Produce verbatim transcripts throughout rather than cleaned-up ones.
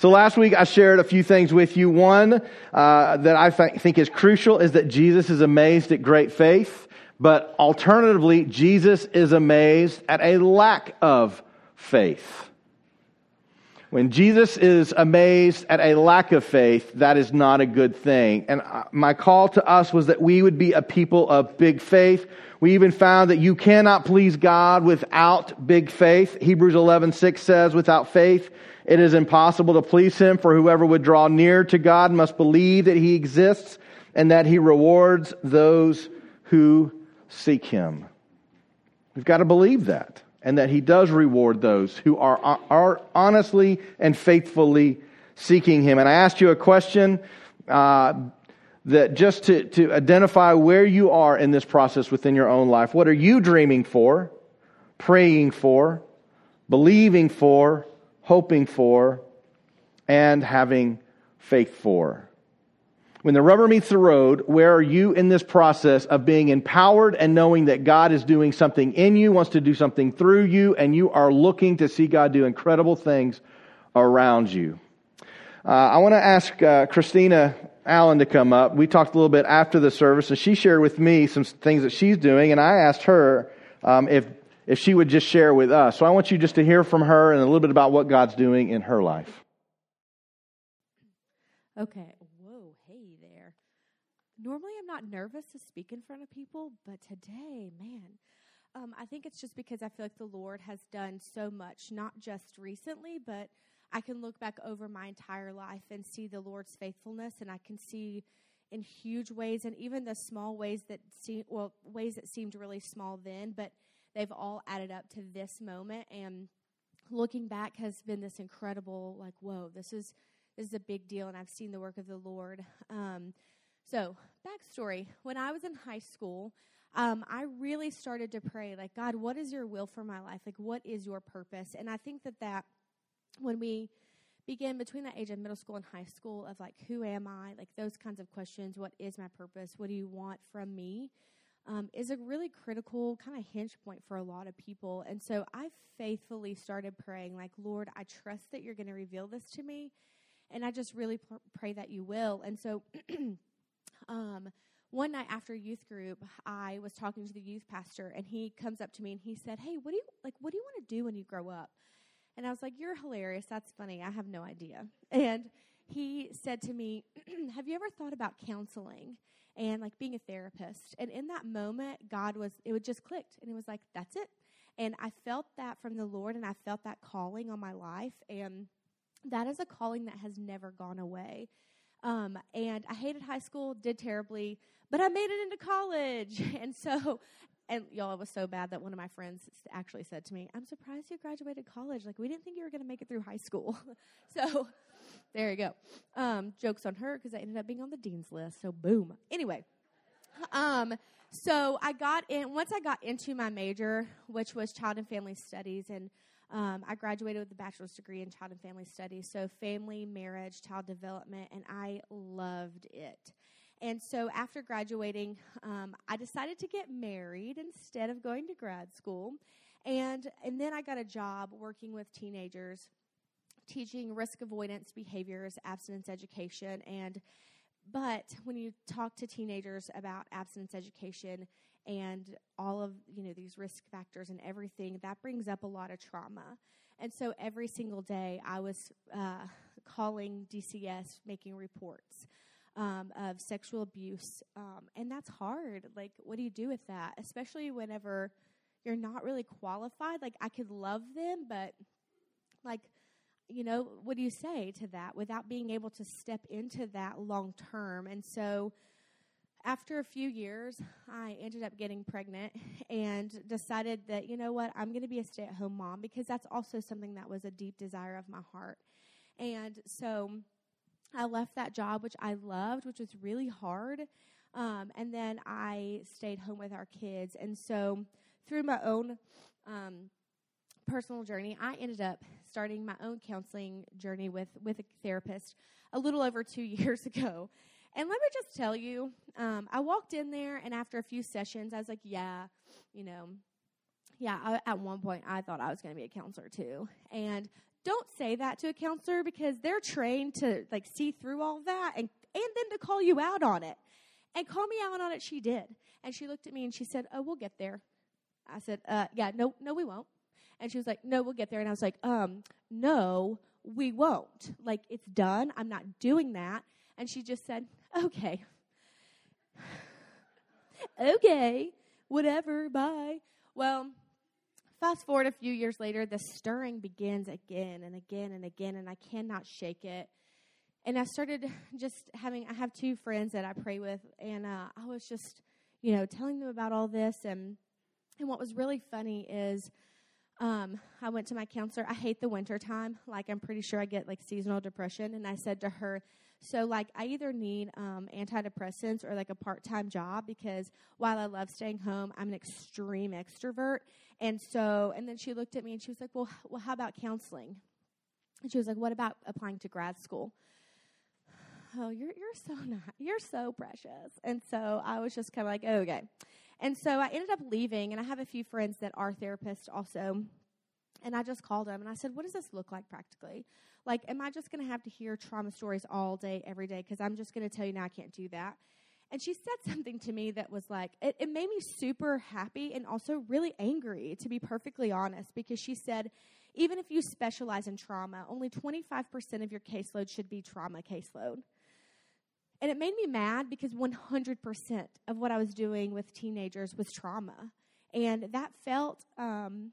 So last week I shared a few things with you. One uh, that I th- think is crucial is that Jesus is amazed at great faith, but alternatively, Jesus is amazed at a lack of faith. When Jesus is amazed at a lack of faith, that is not a good thing. And my call to us was that we would be a people of big faith. We even found that you cannot please God without big faith. Hebrews eleven six says, without faith, it is impossible to please him, for whoever would draw near to God must believe that he exists and that he rewards those who seek him. We've got to believe that. And that he does reward those who are, are honestly and faithfully seeking him. And I asked you a question uh, that just to, to identify where you are in this process within your own life. What are you dreaming for, praying for, believing for, hoping for, and having faith for? When the rubber meets the road, where are you in this process of being empowered and knowing that God is doing something in you, wants to do something through you, and you are looking to see God do incredible things around you? Uh, I want to ask uh, Christina Allen to come up. We talked a little bit after the service, and she shared with me some things that she's doing, and I asked her um, if if she would just share with us. So I want you just to hear from her and a little bit about what God's doing in her life. Okay. Normally, I'm not nervous to speak in front of people, but today, man, um, I think it's just because I feel like the Lord has done so much, not just recently, but I can look back over my entire life and see the Lord's faithfulness, and I can see in huge ways, and even the small ways that seem, well, ways that seemed really small then, but they've all added up to this moment, and looking back has been this incredible, like, whoa, this is, this is a big deal, and I've seen the work of the Lord. Um, So, backstory, when I was in high school, um, I really started to pray, like, God, what is your will for my life? Like, what is your purpose? And I think that that, when we begin between that age of middle school and high school of, like, who am I? Like, those kinds of questions, what is my purpose? What do you want from me? Um, is a really critical kind of hinge point for a lot of people. And so I faithfully started praying, like, Lord, I trust that you're going to reveal this to me. And I just really pr- pray that you will. And so... Um, one night after youth group, I was talking to the youth pastor, and he comes up to me and he said, "Hey, what do you like? What do you want to do when you grow up?" And I was like, "You're hilarious. That's funny. I have no idea." And he said to me, "Have you ever thought about counseling and like being a therapist?" And in that moment, God was it would just clicked, and it was like, "That's it." And I felt that from the Lord, and I felt that calling on my life, and that is a calling that has never gone away. Um, and I hated high school, did terribly, but I made it into college. And so, and y'all, it was so bad that one of my friends actually said to me, "I'm surprised you graduated college. Like, we didn't think you were going to make it through high school." So there you go. Um, jokes on her, because I ended up being on the dean's list. So boom. Anyway. Um, so I got in, once I got into my major, which was child and family studies, and Um, I graduated with a bachelor's degree in child and family studies, so family, marriage, child development, and I loved it. And so after graduating, um, I decided to get married instead of going to grad school, and and then I got a job working with teenagers, teaching risk avoidance behaviors, abstinence education, and but when you talk to teenagers about abstinence education and all of, you know, these risk factors and everything, that brings up a lot of trauma. And so every single day I was uh, calling D C S, making reports um, of sexual abuse. Um, and that's hard. Like, what do you do with that? Especially whenever you're not really qualified. Like, I could love them, but, like, you know, what do you say to that without being able to step into that long term? And so... after a few years, I ended up getting pregnant and decided that, you know what, I'm going to be a stay-at-home mom, because that's also something that was a deep desire of my heart. And so I left that job, which I loved, which was really hard, um, and then I stayed home with our kids. And so through my own um, personal journey, I ended up starting my own counseling journey with, with a therapist a little over two years ago. And let me just tell you, um, I walked in there, and after a few sessions, I was like, yeah, you know, yeah, I, at one point, I thought I was going to be a counselor, too. And Don't say that to a counselor because they're trained to like see through all that and, and then to call you out on it. And call me out on it, she did. And she looked at me and she said, oh, we'll get there. I said, uh, yeah, no, no, we won't. And she was like, no, we'll get there. And I was like, um, no, we won't. Like, it's done. I'm not doing that. And she just said, okay. okay, whatever, bye. Well, fast forward a few years later, the stirring begins again and again and again, and I cannot shake it. And I started just having, I have two friends that I pray with, and uh, I was just, you know, telling them about all this. And and what was really funny is um, I went to my counselor. I hate the winter time. Like, I'm pretty sure I get, like, seasonal depression. And I said to her, so, like, I either need um, antidepressants or, like, a part-time job because while I love staying home, I'm an extreme extrovert. And so, and then she looked at me, and she was like, well, well, how about counseling? And she was like, what about applying to grad school? Oh, you're you're so nice. You're so precious. And so I was just kind of like, oh, okay. And so I ended up leaving, and I have a few friends that are therapists also. And I just called them, and I said, what does this look like practically? Like, am I just going to have to hear trauma stories all day, every day? Because I'm just going to tell you now I can't do that. And she said something to me that was like, it, it made me super happy and also really angry, to be perfectly honest, because she said, even if you specialize in trauma, only twenty-five percent of your caseload should be trauma caseload. And it made me mad because one hundred percent of what I was doing with teenagers was trauma. And that felt, um,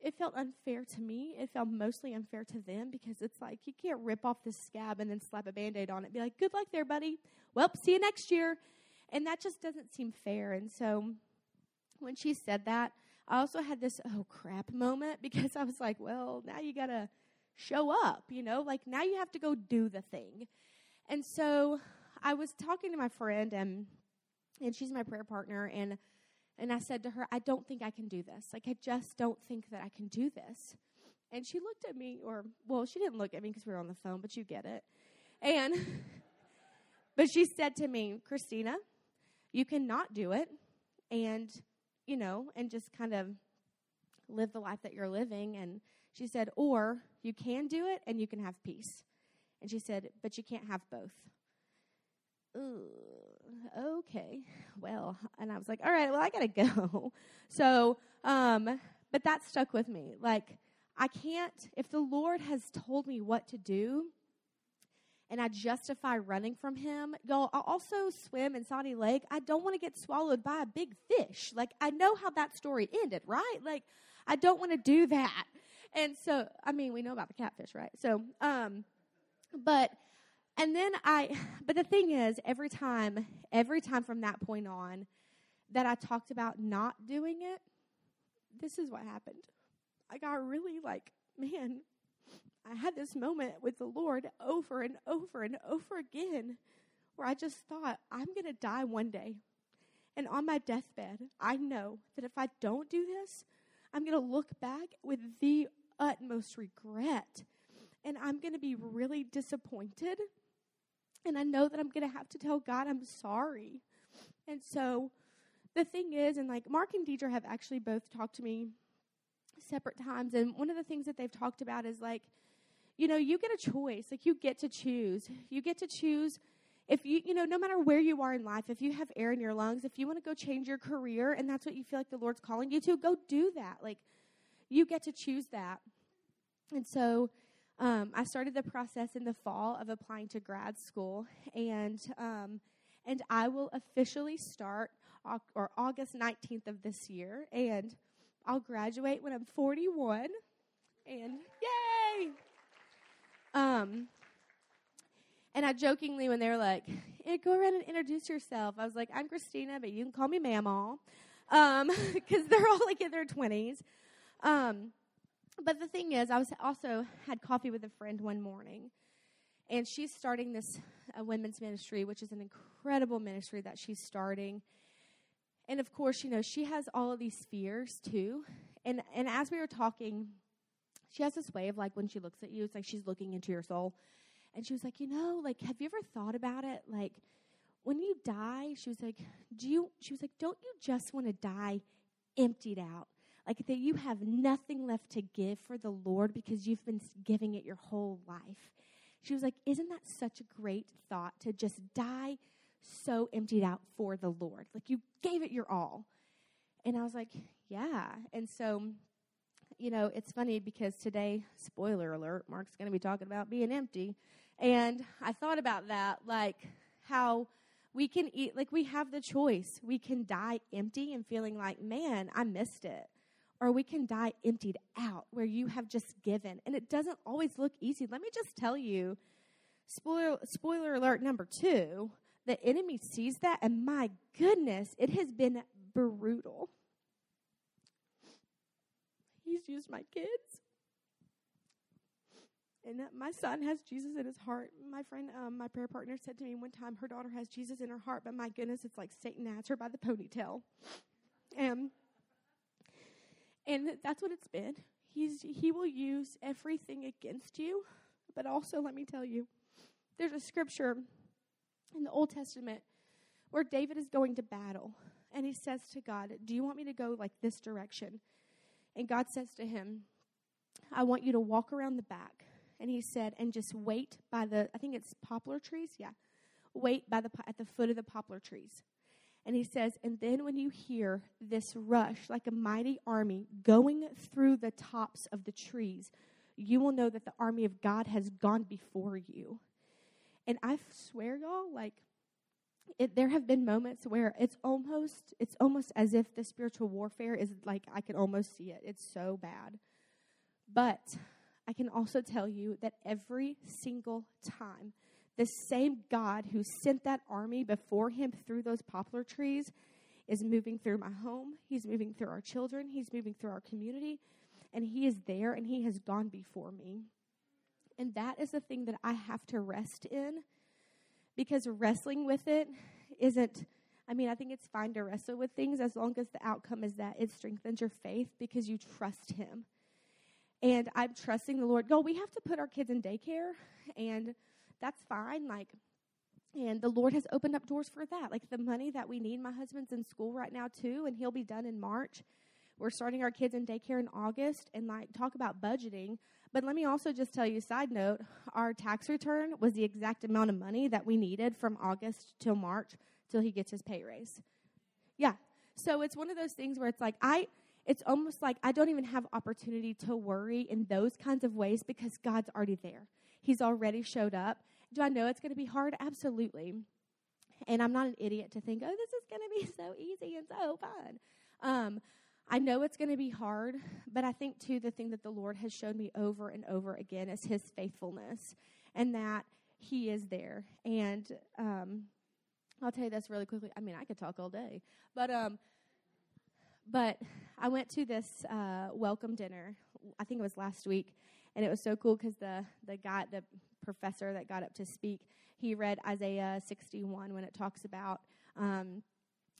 it felt unfair to me. It felt mostly unfair to them because it's like you can't rip off the scab and then slap a Band-Aid on it and be like, good luck there, buddy. Well, see you next year. And that just doesn't seem fair. And so when she said that, I also had this, oh, crap moment because I was like, well, now you got to show up, you know? Like, now you have to go do the thing. And so I was talking to my friend, and and she's my prayer partner, and and I said to her, I don't think I can do this. Like, I just don't think that I can do this. And she looked at me, or, well, she didn't look at me because we were on the phone, but you get it. And, but she said to me, Christina, you cannot do it, and, you know, and just kind of live the life that you're living. And she said, or you can do it, and you can have peace. And she said, but you can't have both. Ooh, okay, well, and I was like, all right, well, I gotta go. So, um, but that stuck with me. Like, I can't, if the Lord has told me what to do and I justify running from him, y'all, I also swim in Saudi Lake. I don't want to get swallowed by a big fish. Like, I know how that story ended, right? Like, I don't want to do that. And so, I mean, we know about the catfish, right? So, um, but And then I, but the thing is, every time, every time from that point on that I talked about not doing it, this is what happened. I got really like, man, I had this moment with the Lord over and over and over again where I just thought, I'm going to die one day. And on my deathbed, I know that if I don't do this, I'm going to look back with the utmost regret. And I'm going to be really disappointed. And I know that I'm going to have to tell God I'm sorry. And so the thing is, and like Mark and Deidre have actually both talked to me separate times. And one of the things that they've talked about is like, you know, you get a choice. Like you get to choose. You get to choose if you, you know, no matter where you are in life, if you have air in your lungs, if you want to go change your career and that's what you feel like the Lord's calling you to, go do that. Like you get to choose that. And so Um, I started the process in the fall of applying to grad school, and um, and I will officially start au- or August nineteenth of this year, and I'll graduate when I'm forty-one, and yay! Um, and I jokingly, when they were like, hey, go around and introduce yourself, I was like, I'm Christina, but you can call me Mamaw, um, because they're all like in their twenties, um. But the thing is, I was also had coffee with a friend one morning, and she's starting this uh, women's ministry, which is an incredible ministry that she's starting. And, of course, you know, she has all of these fears, too. And and as we were talking, she has this way of, like, when she looks at you, it's like she's looking into your soul. And she was like, you know, like, have you ever thought about it? Like, when you die, she was like, do you, she was like, don't you just want to die emptied out? like that you have nothing left to give for the Lord because you've been giving it your whole life. She was like, isn't that such a great thought to just die so emptied out for the Lord? Like you gave it your all. And I was like, yeah. And so, you know, it's funny because today, spoiler alert, Mark's going to be talking about being empty. And I thought about that, like how we can eat, like we have the choice. We can die empty and feeling like, man, I missed it. Or we can die emptied out where you have just given. And it doesn't always look easy. Let me just tell you, spoiler, spoiler alert number two, the enemy sees that. And my goodness, it has been brutal. He's used my kids. And my son has Jesus in his heart. My friend, um, my prayer partner said to me one time, her daughter has Jesus in her heart, but my goodness, it's like Satan has her by the ponytail. Um, and that's what it's been. He's He will use everything against you, but also let me tell you, there's a scripture in the Old Testament where David is going to battle, and he says to God, do you want me to go like this direction? And God says to him, I want you to walk around the back. And he said, and just wait by the, I think it's poplar trees. Yeah. Wait by the, at the foot of the poplar trees. And he says, and then when you hear this rush, like a mighty army going through the tops of the trees, you will know that the army of God has gone before you. And I swear, y'all, like it, there have been moments where it's almost, it's almost as if the spiritual warfare is like, I can almost see it. It's so bad. But I can also tell you that every single time, the same God who sent that army before him through those poplar trees is moving through my home. He's moving through our children. He's moving through our community. And he is there, and he has gone before me. And that is the thing that I have to rest in, because wrestling with it isn't, I mean, I think it's fine to wrestle with things as long as the outcome is that it strengthens your faith because you trust him. And I'm trusting the Lord. Go, we have to put our kids in daycare, and that's fine. Like, and the Lord has opened up doors for that. Like the money that we need. My husband's in school right now too, and he'll be done in March. We're starting our kids in daycare in August, and like talk about budgeting. But let me also just tell you, side note, our tax return was the exact amount of money that we needed from August till March till he gets his pay raise. Yeah. So it's one of those things where it's like, I, it's almost like I don't even have opportunity to worry in those kinds of ways because God's already there. He's already showed up. Do I know it's going to be hard? Absolutely. And I'm not an idiot to think, oh, this is going to be so easy and so fun. Um, I know it's going to be hard, but I think, too, the thing that the Lord has shown me over and over again is his faithfulness and that he is there. And um, I'll tell you this really quickly. I mean, I could talk all day, but um, but I went to this uh, welcome dinner, I think it was last week, and it was so cool because the, the guy, the professor that got up to speak, he read Isaiah sixty-one when it talks about, um,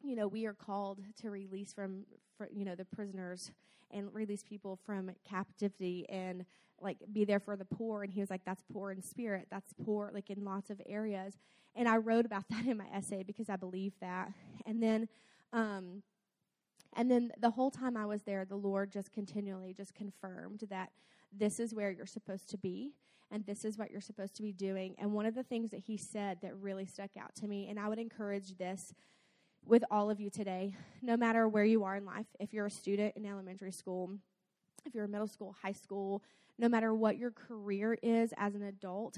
you know, we are called to release from, for, you know, the prisoners and release people from captivity and, like, be there for the poor. And he was like, that's poor in spirit. That's poor, like, in lots of areas. And I wrote about that in my essay because I believe that. And then... Um, And then the whole time I was there, the Lord just continually just confirmed that this is where you're supposed to be and this is what you're supposed to be doing. And one of the things that he said that really stuck out to me, and I would encourage this with all of you today, no matter where you are in life, if you're a student in elementary school, if you're in middle school, high school, no matter what your career is as an adult,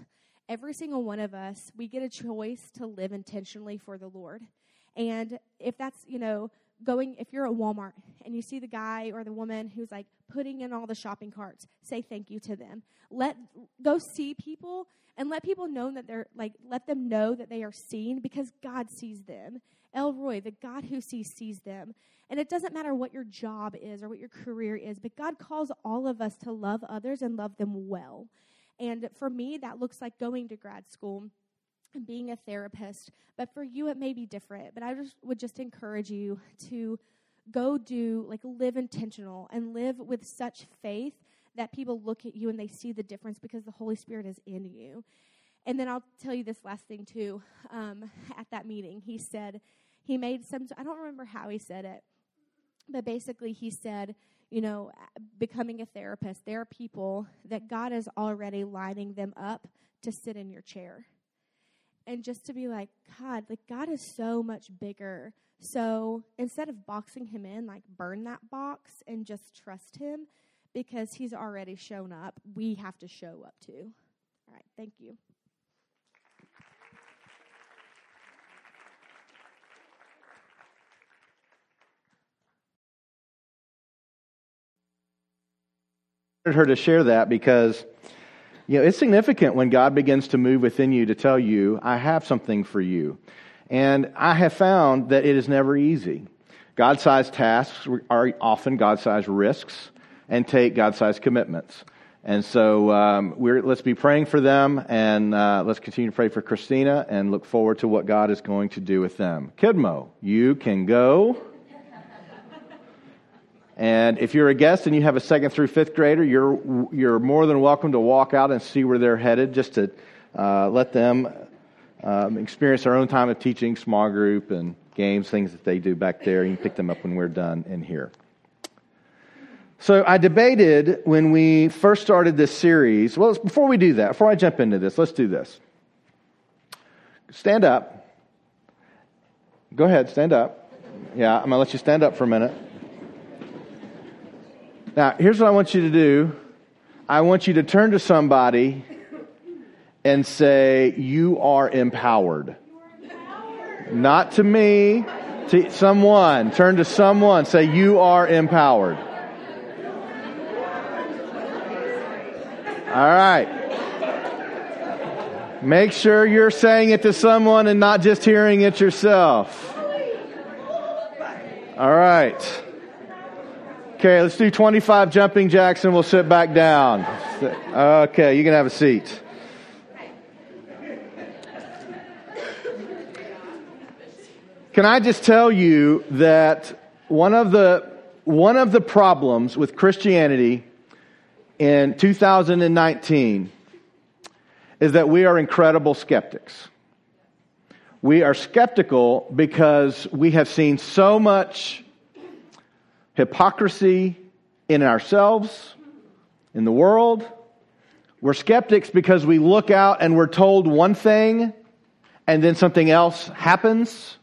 every single one of us, we get a choice to live intentionally for the Lord. And if that's, you know, going, if you're at Walmart and you see the guy or the woman who's like putting in all the shopping carts, say thank you to them. Let go see people and let people know that they're like, let them know that they are seen because God sees them. El Roy, the God who sees, sees them. And it doesn't matter what your job is or what your career is, but God calls all of us to love others and love them well. And for me, that looks like going to grad school and being a therapist, but for you it may be different. But I just would just encourage you to go do, like, live intentional and live with such faith that people look at you and they see the difference because the Holy Spirit is in you. And then I'll tell you this last thing too. Um, at that meeting, he said, he made some, I don't remember how he said it, but basically he said, you know, becoming a therapist. There are people that God is already lining them up to sit in your chair. And just to be like, God, like, God is so much bigger. So instead of boxing him in, like, burn that box and just trust him, because he's already shown up. We have to show up too. All right, thank you. I wanted her to share that because, you know, it's significant when God begins to move within you to tell you, I have something for you. And I have found that it is never easy. God-sized tasks are often God-sized risks and take God-sized commitments. And so um, we're let's be praying for them, and uh, let's continue to pray for Christina and look forward to what God is going to do with them. Kidmo, you can go. And if you're a guest and you have a second through fifth grader, you're you're more than welcome to walk out and see where they're headed, just to uh, let them um, experience their own time of teaching, small group, and games, things that they do back there. You can pick them up when we're done in here. So I debated when we first started this series. Well, before we do that, before I jump into this, let's do this. Stand up. Go ahead, stand up. Yeah, I'm going to let you stand up for a minute. Now, here's what I want you to do. I want you to turn to somebody and say, you are empowered. You are empowered. Not to me, to someone. Turn to someone. Say, you are empowered. All right. Make sure you're saying it to someone and not just hearing it yourself. All right. Okay, let's do twenty-five jumping jacks and we'll sit back down. Okay, you can have a seat. Can I just tell you that one of the one of the problems with Christianity in two thousand nineteen is that we are incredible skeptics. We are skeptical because we have seen so much hypocrisy in ourselves, in the world. We're skeptics because we look out and we're told one thing and then something else happens.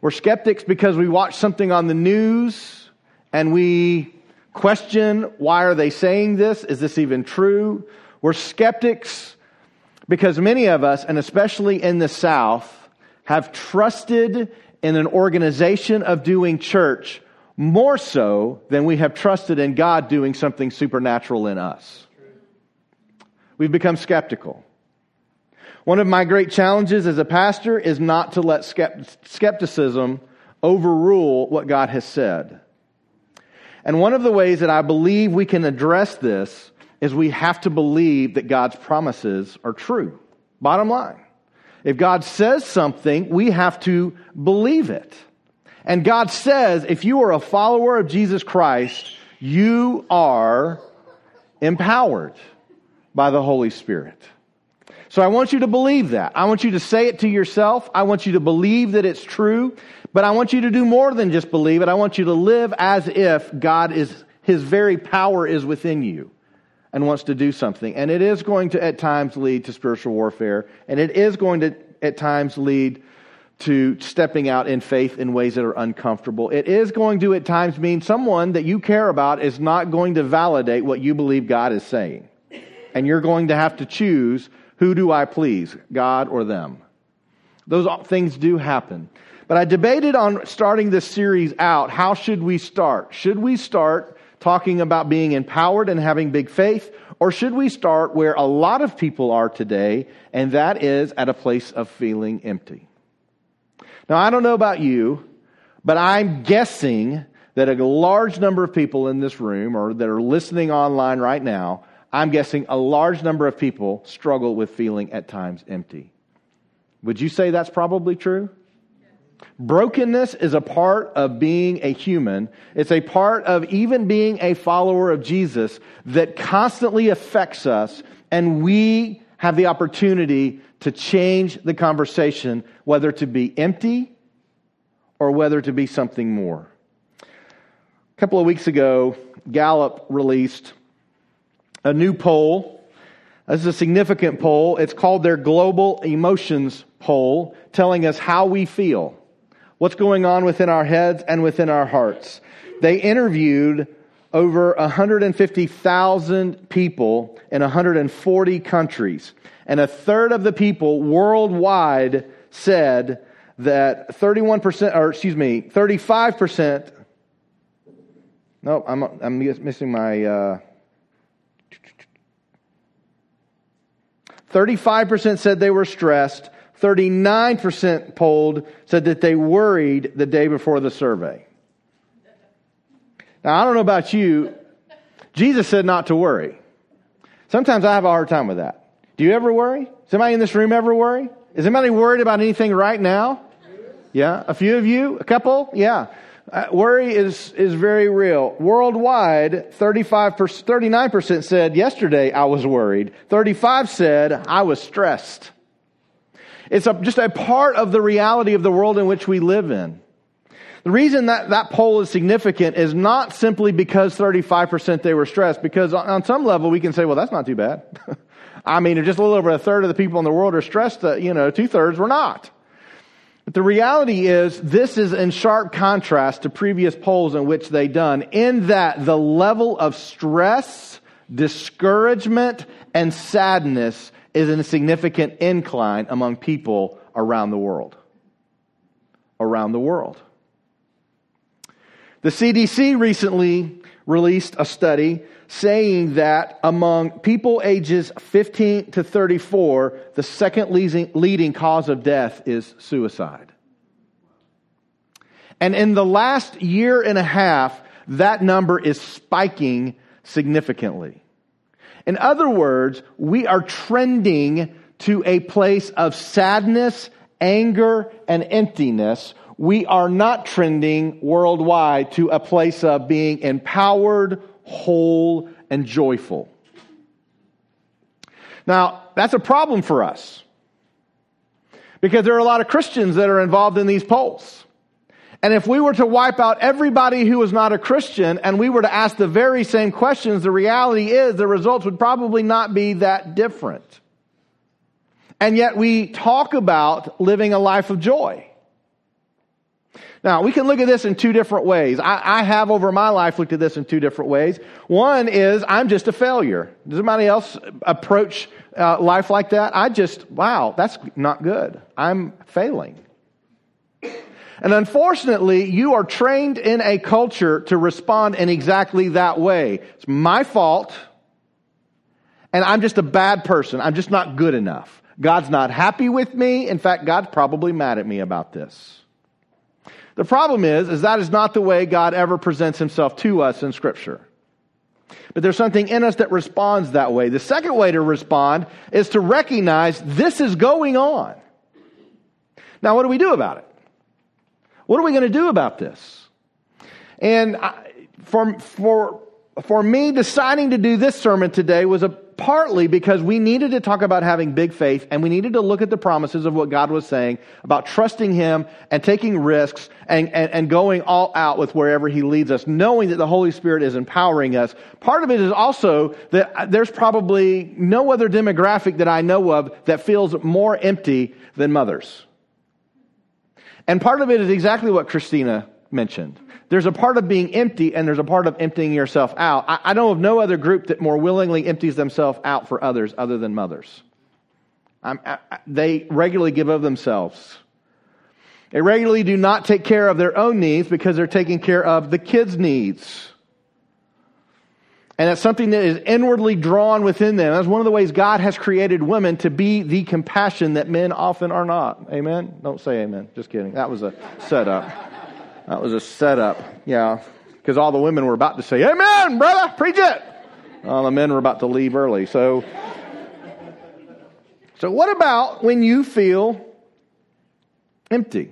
We're skeptics because we watch something on the news and we question, why are they saying this? Is this even true? We're skeptics because many of us, and especially in the South, have trusted in an organization of doing church more so than we have trusted in God doing something supernatural in us. We've become skeptical. One of my great challenges as a pastor is not to let skepticism overrule what God has said. And one of the ways that I believe we can address this is we have to believe that God's promises are true. Bottom line, if God says something, we have to believe it. And God says, if you are a follower of Jesus Christ, you are empowered by the Holy Spirit. So I want you to believe that. I want you to say it to yourself. I want you to believe that it's true. But I want you to do more than just believe it. I want you to live as if God is, his very power is within you and wants to do something. And it is going to at times lead to spiritual warfare. And it is going to at times lead to stepping out in faith in ways that are uncomfortable. It is going to at times mean someone that you care about is not going to validate what you believe God is saying. And you're going to have to choose, who do I please, God or them? Those things do happen. But I debated on starting this series out, how should we start? Should we start talking about being empowered and having big faith? Or should we start where a lot of people are today, and that is at a place of feeling empty? Now, I don't know about you, but I'm guessing that a large number of people in this room or that are listening online right now, I'm guessing a large number of people struggle with feeling at times empty. Would you say that's probably true? Yeah. Brokenness is a part of being a human. It's a part of even being a follower of Jesus that constantly affects us, and we have the opportunity to change the conversation, whether to be empty or whether to be something more. A couple of weeks ago, Gallup released a new poll. This is a significant poll. It's called their Global Emotions Poll, telling us how we feel, what's going on within our heads and within our hearts. They interviewed over one hundred fifty thousand people in one hundred forty countries. And a third of the people worldwide said that thirty-one percent, or excuse me, thirty-five percent. No, I'm, I'm missing my... Uh, thirty-five percent said they were stressed. thirty-nine percent polled said that they worried the day before the survey. Now, I don't know about you. Jesus said not to worry. Sometimes I have a hard time with that. Do you ever worry? Does anybody in this room ever worry? Is anybody worried about anything right now? Yeah, a few of you, a couple? Yeah. Uh, worry is, is very real. Worldwide, thirty-five, thirty-nine percent said yesterday I was worried. thirty-five said I was stressed. It's a, just a part of the reality of the world in which we live in. The reason that that poll is significant is not simply because thirty-five percent they were stressed, because on, on some level we can say, well, that's not too bad. I mean, just a little over a third of the people in the world are stressed. Uh, you know, two-thirds were not. But the reality is, this is in sharp contrast to previous polls in which they done, in that the level of stress, discouragement, and sadness is in a significant incline among people around the world. Around the world. The C D C recently released a study saying that among people ages fifteen to thirty-four, the second leading cause of death is suicide. And in the last year and a half, that number is spiking significantly. In other words, we are trending to a place of sadness, anger, and emptiness. We are not trending worldwide to a place of being empowered, whole, and joyful. Now, that's a problem for us, because there are a lot of Christians that are involved in these polls. And if we were to wipe out everybody who is not a Christian and we were to ask the very same questions, the reality is the results would probably not be that different. And yet we talk about living a life of joy. Now, we can look at this in two different ways. I, I have, over my life, looked at this in two different ways. One is, I'm just a failure. Does anybody else approach uh, life like that? I just, wow, that's not good. I'm failing. And unfortunately, you are trained in a culture to respond in exactly that way. It's my fault, and I'm just a bad person. I'm just not good enough. God's not happy with me. In fact, God's probably mad at me about this. The problem is, is that is not the way God ever presents himself to us in Scripture. But there's something in us that responds that way. The second way to respond is to recognize this is going on. Now, what do we do about it? What are we going to do about this? And I, for, for, for me, deciding to do this sermon today was a, partly because we needed to talk about having big faith, and we needed to look at the promises of what God was saying about trusting him and taking risks and, and, and going all out with wherever he leads us, knowing that the Holy Spirit is empowering us. Part of it is also that there's probably no other demographic that I know of that feels more empty than mothers. And part of it is exactly what Christina mentioned. There's a part of being empty, and there's a part of emptying yourself out. I, I know of no other group that more willingly empties themselves out for others other than mothers. I'm, I, they regularly give of themselves. They regularly do not take care of their own needs because they're taking care of the kids' needs. And that's something that is inwardly drawn within them. That's one of the ways God has created women to be the compassion that men often are not. Amen? Don't say amen. Just kidding. That was a setup. That was a setup, yeah, because all the women were about to say, amen, brother, preach it. All the men were about to leave early. So, so what about when you feel empty?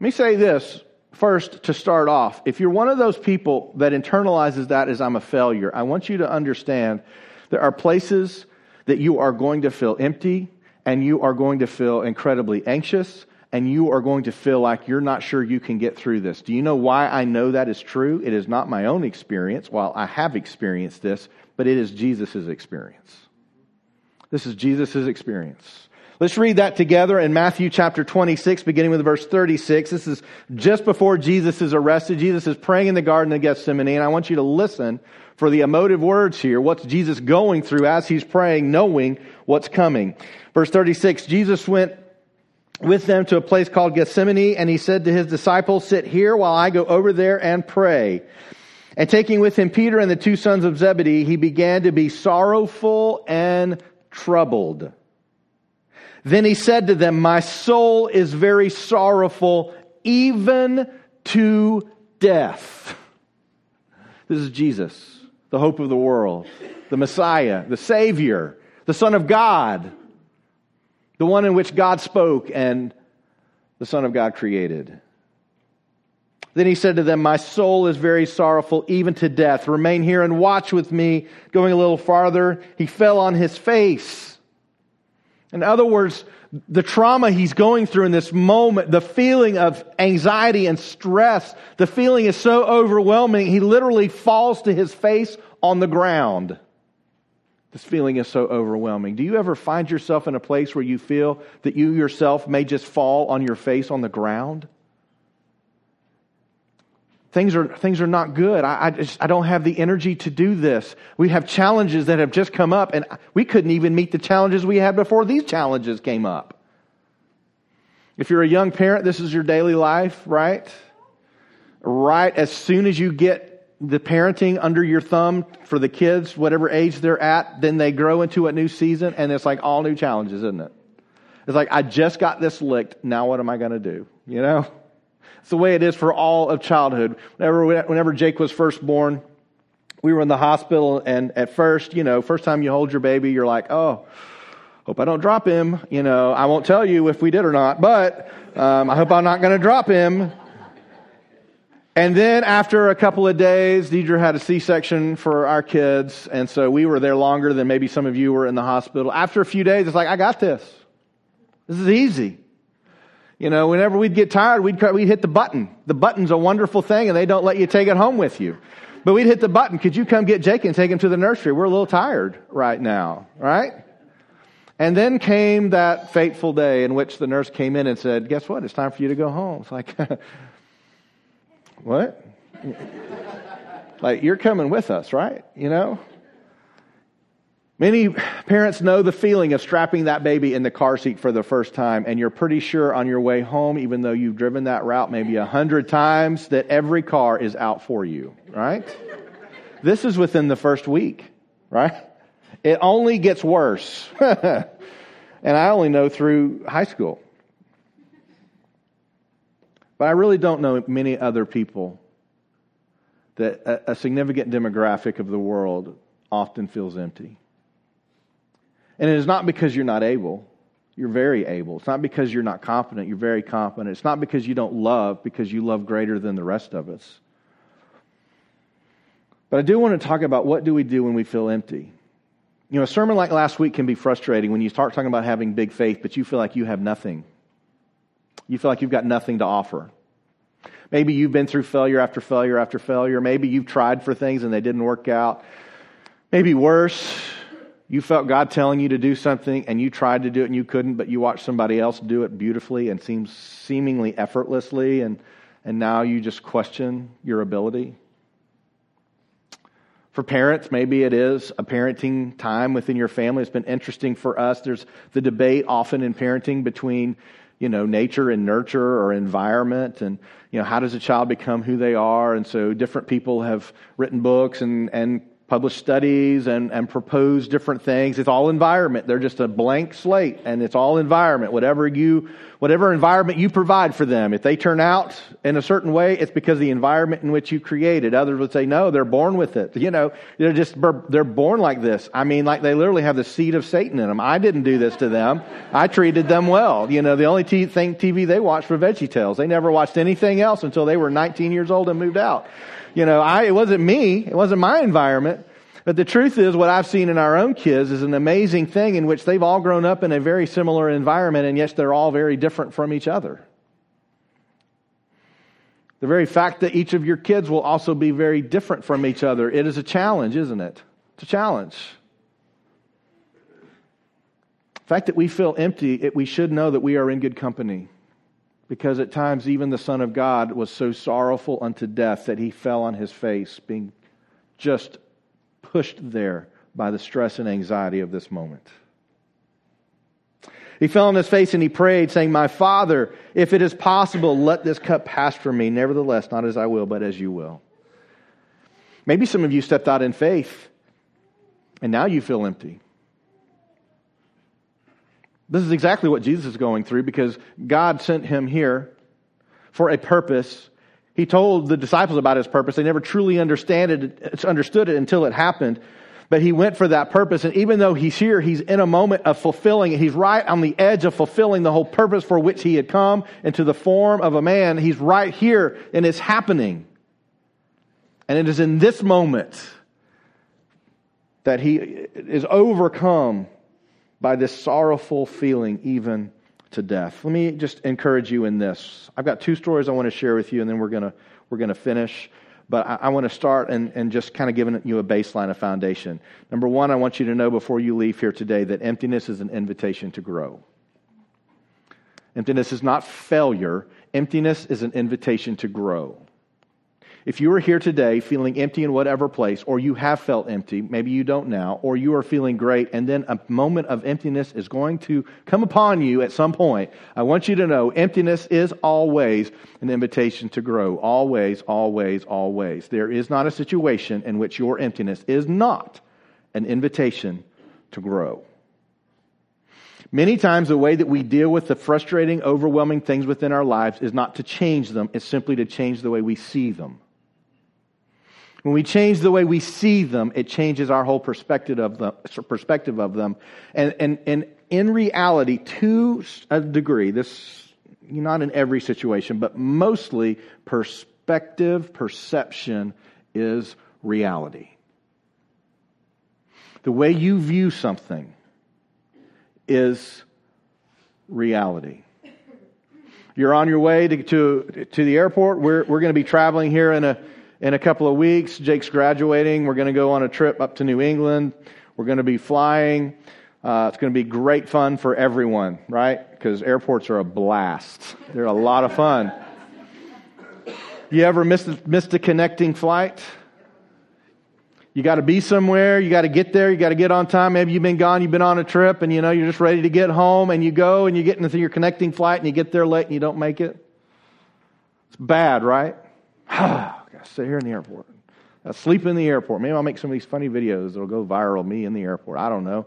Let me say this first to start off. If you're one of those people that internalizes that as I'm a failure, I want you to understand there are places that you are going to feel empty, and you are going to feel incredibly anxious, and you are going to feel like you're not sure you can get through this. Do you know why I know that is true? It is not my own experience, while I have experienced this, but it is Jesus' experience. This is Jesus' experience. Let's read that together in Matthew chapter twenty-six, beginning with verse thirty-six. This is just before Jesus is arrested. Jesus is praying in the Garden of Gethsemane, and I want you to listen for the emotive words here. What's Jesus going through as he's praying, knowing what's coming? Verse thirty-six, Jesus went with them to a place called Gethsemane, and he said to his disciples, "Sit here while I go over there and pray." And taking with him Peter and the two sons of Zebedee, he began to be sorrowful and troubled. Then he said to them, "My soul is very sorrowful, even to death." This is Jesus, the hope of the world, the Messiah, the Savior, the Son of God, the one in which God spoke and the Son of God created. Then he said to them, "My soul is very sorrowful, even to death. Remain here and watch with me." Going a little farther, he fell on his face. In other words, the trauma he's going through in this moment, the feeling of anxiety and stress, the feeling is so overwhelming, he literally falls to his face on the ground. This feeling is so overwhelming. Do you ever find yourself in a place where you feel that you yourself may just fall on your face on the ground? Things are things are not good. I, I, just, I don't have the energy to do this. We have challenges that have just come up, and we couldn't even meet the challenges we had before these challenges came up. If you're a young parent, this is your daily life, right? Right as soon as you get the parenting under your thumb for the kids, whatever age they're at, then they grow into a new season, and it's like all new challenges, isn't it? It's like, I just got this licked, now what am I going to do, you know? It's the way it is for all of childhood. Whenever, whenever Jake was first born, we were in the hospital, and at first, you know, first time you hold your baby, you're like, oh, hope I don't drop him. You know, I won't tell you if we did or not, but um, I hope I'm not going to drop him. And then after a couple of days, Deidre had a C-section for our kids, and so we were there longer than maybe some of you were in the hospital. After a few days, it's like, I got this. This is easy. You know, whenever we'd get tired, we'd we'd hit the button. The button's a wonderful thing, and they don't let you take it home with you. But we'd hit the button. Could you come get Jake and take him to the nursery? We're a little tired right now, right? And then came that fateful day in which the nurse came in and said, "Guess what? It's time for you to go home." It's like, what? Like, you're coming with us, right? You know? Many parents know the feeling of strapping that baby in the car seat for the first time, and you're pretty sure on your way home, even though you've driven that route maybe a hundred times, that every car is out for you, right? This is within the first week, right? It only gets worse. And I only know through high school. But I really don't know many other people that a, a significant demographic of the world often feels empty. And it is not because you're not able. You're very able. It's not because you're not competent. You're very competent. It's not because you don't love, because you love greater than the rest of us. But I do want to talk about, what do we do when we feel empty? You know, a sermon like last week can be frustrating when you start talking about having big faith, but you feel like you have nothing. You feel like you've got nothing to offer. Maybe you've been through failure after failure after failure. Maybe you've tried for things and they didn't work out. Maybe worse, you felt God telling you to do something and you tried to do it and you couldn't, but you watched somebody else do it beautifully and seems seemingly effortlessly, and, and now you just question your ability. For parents, maybe it is a parenting time within your family. It's been interesting for us. There's the debate often in parenting between, you know, nature and nurture, or environment, and, you know, how does a child become who they are? And so different people have written books and and published studies and, and propose different things. It's all environment. They're just a blank slate, and it's all environment. Whatever you, whatever environment you provide for them, if they turn out in a certain way, it's because of the environment in which you created. Others would say, no, they're born with it. You know, they're just, they're born like this. I mean, like, they literally have the seed of Satan in them. I didn't do this to them. I treated them well. You know, the only t- thing T V they watched were Veggie Tales. They never watched anything else until they were nineteen years old and moved out. You know, I, it wasn't me. It wasn't my environment. But the truth is, what I've seen in our own kids is an amazing thing in which they've all grown up in a very similar environment, and yet they're all very different from each other. The very fact that each of your kids will also be very different from each other, it is a challenge, isn't it? It's a challenge. The fact that we feel empty, it, we should know that we are in good company. Because at times even the Son of God was so sorrowful unto death that he fell on his face, being just pushed there by the stress and anxiety of this moment. He fell on his face and he prayed, saying, "My Father, if it is possible, let this cup pass from me. Nevertheless, not as I will, but as you will." Maybe some of you stepped out in faith and now you feel empty. This is exactly what Jesus is going through, because God sent him here for a purpose. He told the disciples about his purpose. They never truly understand it, understood it until it happened. But he went for that purpose. And even though he's here, he's in a moment of fulfilling it. He's right on the edge of fulfilling the whole purpose for which he had come into the form of a man. He's right here, and it's happening. And it is in this moment that he is overcome by this sorrowful feeling, even to death. Let me just encourage you in this. I've got two stories I want to share with you, and then we're gonna we're gonna finish. But I, I want to start and and just kind of giving you a baseline, a foundation. Number one, I want you to know before you leave here today that emptiness is an invitation to grow. Emptiness is not failure. Emptiness is an invitation to grow. If you are here today feeling empty in whatever place, or you have felt empty, maybe you don't now, or you are feeling great, and then a moment of emptiness is going to come upon you at some point, I want you to know emptiness is always an invitation to grow. Always, always, always. There is not a situation in which your emptiness is not an invitation to grow. Many times the way that we deal with the frustrating, overwhelming things within our lives is not to change them, it's simply to change the way we see them. When we change the way we see them, it changes our whole perspective of them. Perspective of them. And, and, and in reality, to a degree, this not in every situation, but mostly perspective, perception is reality. The way you view something is reality. You're on your way to to, to the airport. We're, we're going to be traveling here in a In a couple of weeks. Jake's graduating. We're going to go on a trip up to New England. We're going to be flying. Uh, it's going to be great fun for everyone, right? Because airports are a blast. They're a lot of fun. You ever missed, missed a connecting flight? You got to be somewhere. You got to get there. You got to get on time. Maybe you've been gone. You've been on a trip, and you know you're just ready to get home, and you go and you get into your connecting flight, and you get there late, and you don't make it. It's bad, right? I sit here in the airport. I sleep in the airport. Maybe I'll make some of these funny videos that'll go viral, me in the airport. I don't know.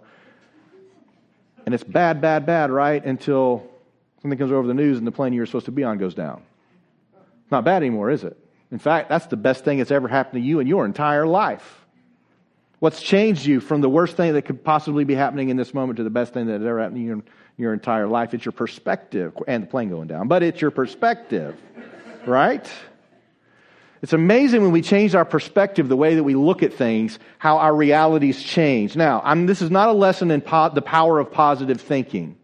And it's bad, bad, bad, right? Until something comes over the news and the plane you were supposed to be on goes down. It's not bad anymore, is it? In fact, that's the best thing that's ever happened to you in your entire life. What's changed you from the worst thing that could possibly be happening in this moment to the best thing that has ever happened to you in your entire life? It's your perspective. And the plane going down. But it's your perspective, right? It's amazing when we change our perspective, the way that we look at things, how our realities change. Now, I'm, this is not a lesson in po- the power of positive thinking.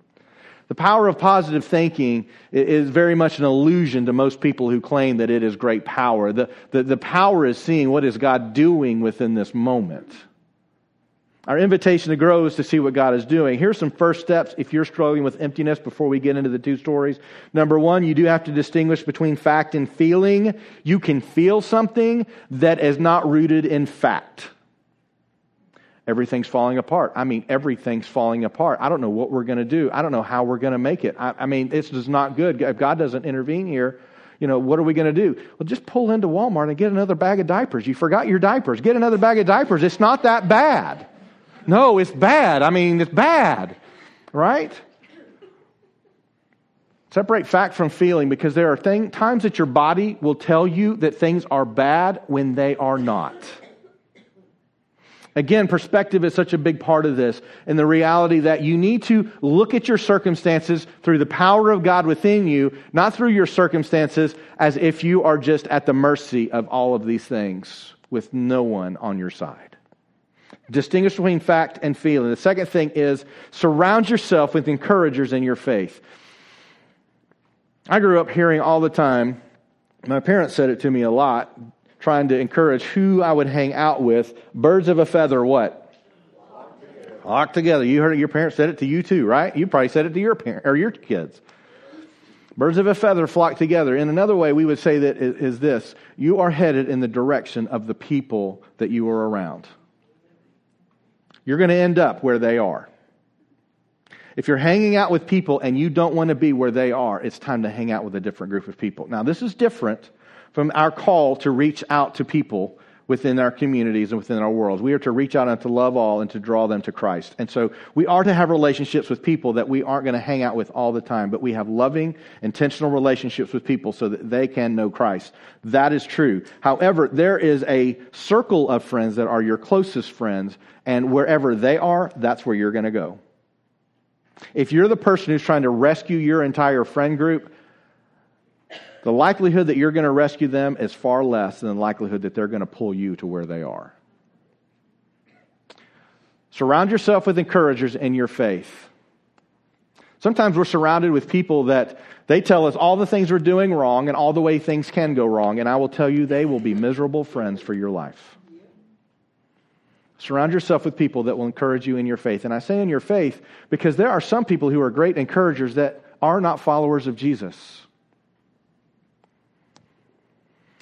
The power of positive thinking is very much an illusion to most people who claim that it is great power. The, the, the power is seeing what is God doing within this moment. Our invitation to grow is to see what God is doing. Here's some first steps if you're struggling with emptiness before we get into the two stories. Number one, you do have to distinguish between fact and feeling. You can feel something that is not rooted in fact. Everything's falling apart. I mean, everything's falling apart. I don't know what we're going to do. I don't know how we're going to make it. I, I mean, this is not good. If God doesn't intervene here, you know, what are we going to do? Well, just pull into Walmart and get another bag of diapers. You forgot your diapers. Get another bag of diapers. It's not that bad. No, it's bad. I mean, it's bad, right? Separate fact from feeling, because there are thing, times that your body will tell you that things are bad when they are not. Again, perspective is such a big part of this, and the reality that you need to look at your circumstances through the power of God within you, not through your circumstances as if you are just at the mercy of all of these things with no one on your side. Distinguish between fact and feeling. The second thing is surround yourself with encouragers in your faith. I grew up hearing all the time, my parents said it to me a lot, trying to encourage who I would hang out with. Birds of a feather, what? Flock together. Flock together. You heard it, your parents said it to you too, right? You probably said it to your parents or your kids. Birds of a feather flock together. In another way, we would say that is this: you are headed in the direction of the people that you are around. You're going to end up where they are. If you're hanging out with people and you don't want to be where they are, it's time to hang out with a different group of people. Now, this is different from our call to reach out to people within our communities and within our world. We are to reach out and to love all and to draw them to Christ. And so we are to have relationships with people that we aren't going to hang out with all the time, but we have loving, intentional relationships with people so that they can know Christ. That is true. However, there is a circle of friends that are your closest friends, and wherever they are, that's where you're going to go. If you're the person who's trying to rescue your entire friend group, the likelihood that you're going to rescue them is far less than the likelihood that they're going to pull you to where they are. Surround yourself with encouragers in your faith. Sometimes we're surrounded with people that they tell us all the things we're doing wrong and all the way things can go wrong, and I will tell you they will be miserable friends for your life. Surround yourself with people that will encourage you in your faith. And I say in your faith because there are some people who are great encouragers that are not followers of Jesus.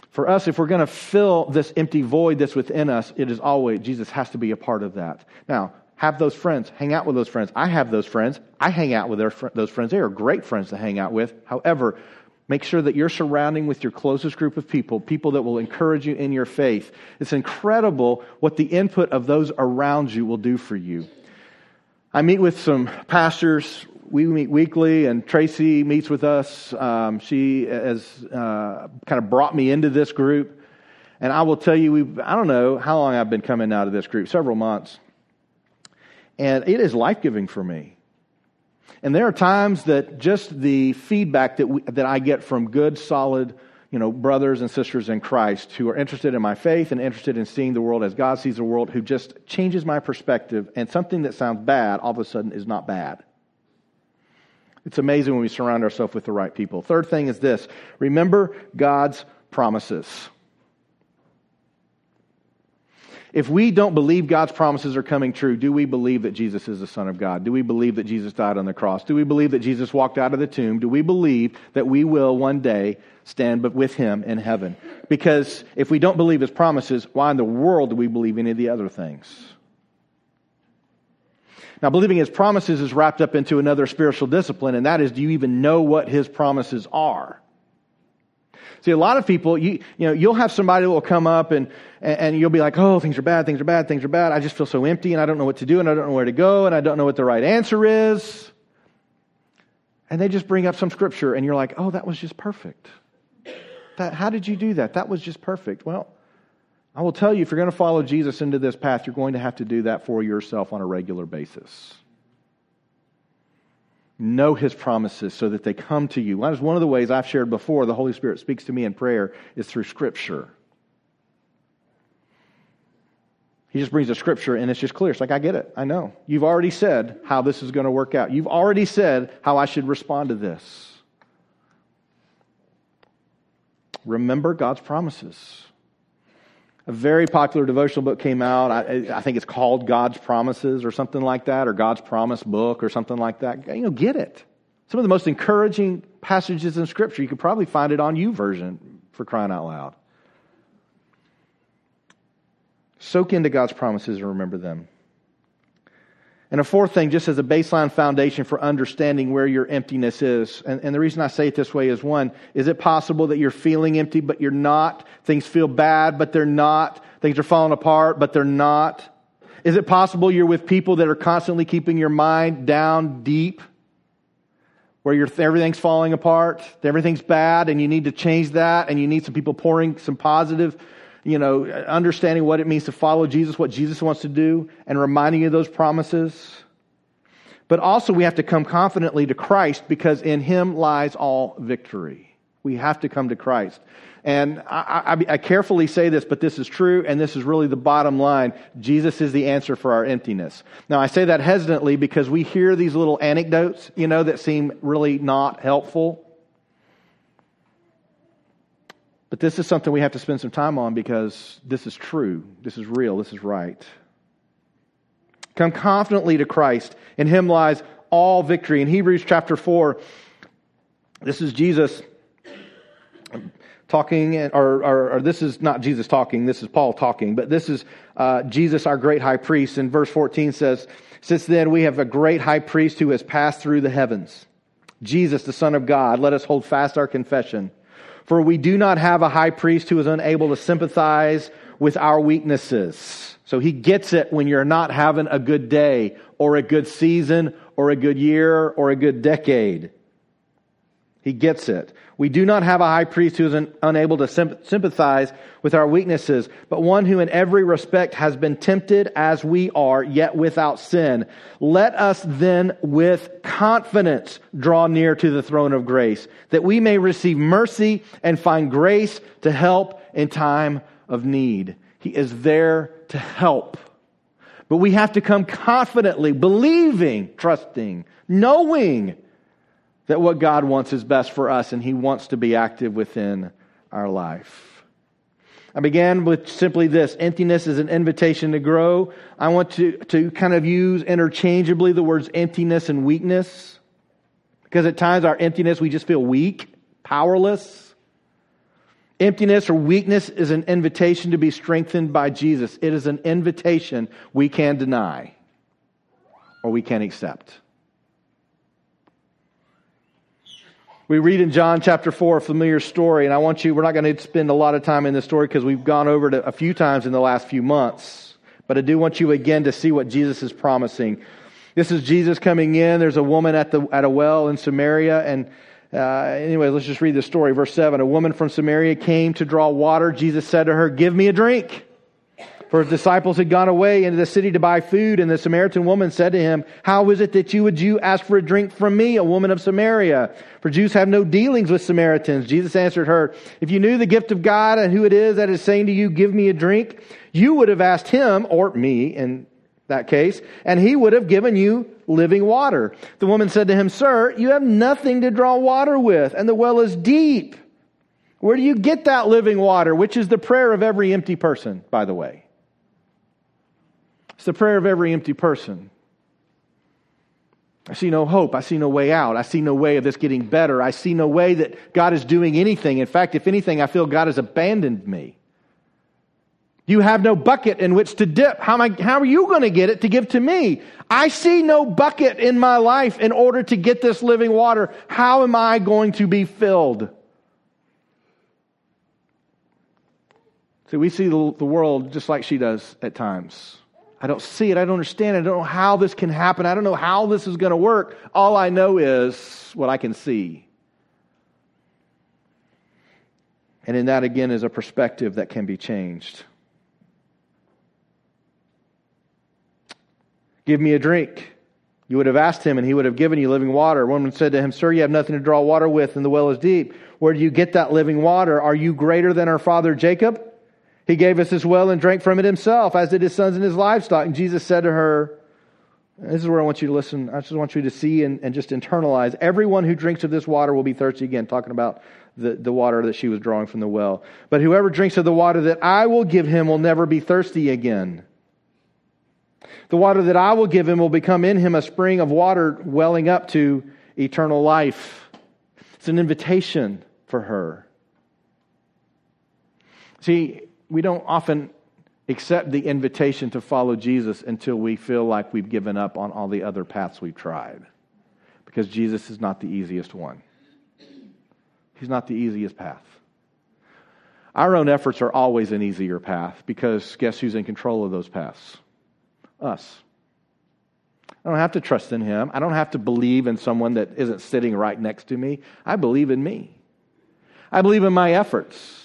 For us, if we're going to fill this empty void that's within us, it is always, Jesus has to be a part of that. Now, have those friends. Hang out with those friends. I have those friends. I hang out with their, those friends. They are great friends to hang out with. However, make sure that you're surrounding with your closest group of people, people that will encourage you in your faith. It's incredible what the input of those around you will do for you. I meet with some pastors. We meet weekly, and Tracy meets with us. Um, she has uh, kind of brought me into this group. And I will tell you, we've, I don't know how long I've been coming out of this group, several months. And it is life-giving for me. And there are times that just the feedback that, we, that I get from good, solid, you know, brothers and sisters in Christ who are interested in my faith and interested in seeing the world as God sees the world, who just changes my perspective, and something that sounds bad all of a sudden is not bad. It's amazing when we surround ourselves with the right people. Third thing is this: remember God's promises. If we don't believe God's promises are coming true, do we believe that Jesus is the Son of God? Do we believe that Jesus died on the cross? Do we believe that Jesus walked out of the tomb? Do we believe that we will one day stand with Him in heaven? Because if we don't believe His promises, why in the world do we believe any of the other things? Now, believing His promises is wrapped up into another spiritual discipline, and that is, do you even know what His promises are? See, a lot of people, you, you know, you'll have somebody that will come up and, and, and you'll be like, oh, things are bad, things are bad, things are bad. I just feel so empty, and I don't know what to do, and I don't know where to go, and I don't know what the right answer is. And they just bring up some scripture, and you're like, oh, that was just perfect. That, how did you do that? That was just perfect. Well, I will tell you, if you're going to follow Jesus into this path, you're going to have to do that for yourself on a regular basis. Know His promises so that they come to you. That is one of the ways I've shared before the Holy Spirit speaks to me in prayer is through Scripture. He just brings a Scripture and it's just clear. It's like, I get it. I know. You've already said how this is going to work out. You've already said how I should respond to this. Remember God's promises. A very popular devotional book came out. I, I think it's called God's Promises or something like that, or God's Promise Book or something like that. You know, get it. Some of the most encouraging passages in Scripture, you could probably find it on YouVersion, for crying out loud. Soak into God's promises and remember them. And a fourth thing, just as a baseline foundation for understanding where your emptiness is, and, and the reason I say it this way is, one, is it possible that you're feeling empty, but you're not? Things feel bad, but they're not. Things are falling apart, but they're not. Is it possible you're with people that are constantly keeping your mind down deep, where you're, everything's falling apart, everything's bad, and you need to change that, and you need some people pouring some positive, you know, understanding what it means to follow Jesus, what Jesus wants to do, and reminding you of those promises. But also we have to come confidently to Christ because in Him lies all victory. We have to come to Christ. And I, I, I carefully say this, but this is true, and this is really the bottom line. Jesus is the answer for our emptiness. Now, I say that hesitantly because we hear these little anecdotes, you know, that seem really not helpful. But this is something we have to spend some time on because this is true. This is real. This is right. Come confidently to Christ. In Him lies all victory. In Hebrews chapter four, this is Jesus talking, or, or, or this is not Jesus talking, this is Paul talking, but this is uh, Jesus, our great high priest. And verse fourteen says, "Since then we have a great high priest who has passed through the heavens, Jesus, the Son of God. Let us hold fast our confession. For we do not have a high priest who is unable to sympathize with our weaknesses." So He gets it when you're not having a good day or a good season or a good year or a good decade. He gets it. We do not have a high priest who is un- unable to sympathize with our weaknesses, but one who in every respect has been tempted as we are, yet without sin. Let us then with confidence draw near to the throne of grace, that we may receive mercy and find grace to help in time of need. He is there to help. But we have to come confidently, believing, trusting, knowing that what God wants is best for us, and He wants to be active within our life. I began with simply this: emptiness is an invitation to grow. I want to, to kind of use interchangeably the words emptiness and weakness, because at times our emptiness, we just feel weak, powerless. Emptiness or weakness is an invitation to be strengthened by Jesus. It is an invitation we can deny or we can accept. We read in John chapter four a familiar story, and I want you, we're not going to spend a lot of time in this story because we've gone over it a few times in the last few months, but I do want you again to see what Jesus is promising. This is Jesus coming in. There's a woman at the at a well in Samaria, and uh, anyway, let's just read the story. Verse seven, "A woman from Samaria came to draw water. Jesus said to her, 'Give me a drink.' For His disciples had gone away into the city to buy food, and the Samaritan woman said to Him, 'How is it that you, a Jew, ask for a drink from me, a woman of Samaria? For Jews have no dealings with Samaritans.' Jesus answered her, 'If you knew the gift of God and who it is that is saying to you, give me a drink, you would have asked him,' or me in that case, 'and he would have given you living water.' The woman said to him, 'Sir, you have nothing to draw water with, and the well is deep. Where do you get that living water?'" Which is the prayer of every empty person, by the way. It's the prayer of every empty person. I see no hope. I see no way out. I see no way of this getting better. I see no way that God is doing anything. In fact, if anything, I feel God has abandoned me. You have no bucket in which to dip. How am I, how are you going to get it to give to me? I see no bucket in my life in order to get this living water. How am I going to be filled? See, we see the, the world just like she does at times. I don't see it. I don't understand it. I don't know how this can happen. I don't know how this is going to work. All I know is what I can see. And in that, again, is a perspective that can be changed. "Give me a drink. You would have asked him, and he would have given you living water." One woman said to him, "Sir, you have nothing to draw water with, and the well is deep. Where do you get that living water? Are you greater than our father Jacob? He gave us this well and drank from it himself, as did his sons and his livestock." And Jesus said to her, and this is where I want you to listen. I just want you to see and, and just internalize. "Everyone who drinks of this water will be thirsty again," talking about the, the water that she was drawing from the well. "But whoever drinks of the water that I will give him will never be thirsty again. The water that I will give him will become in him a spring of water welling up to eternal life." It's an invitation for her. See, we don't often accept the invitation to follow Jesus until we feel like we've given up on all the other paths we've tried, because Jesus is not the easiest one. He's not the easiest path. Our own efforts are always an easier path, because guess who's in control of those paths? Us. I don't have to trust in Him. I don't have to believe in someone that isn't sitting right next to me. I believe in me. I believe in my efforts.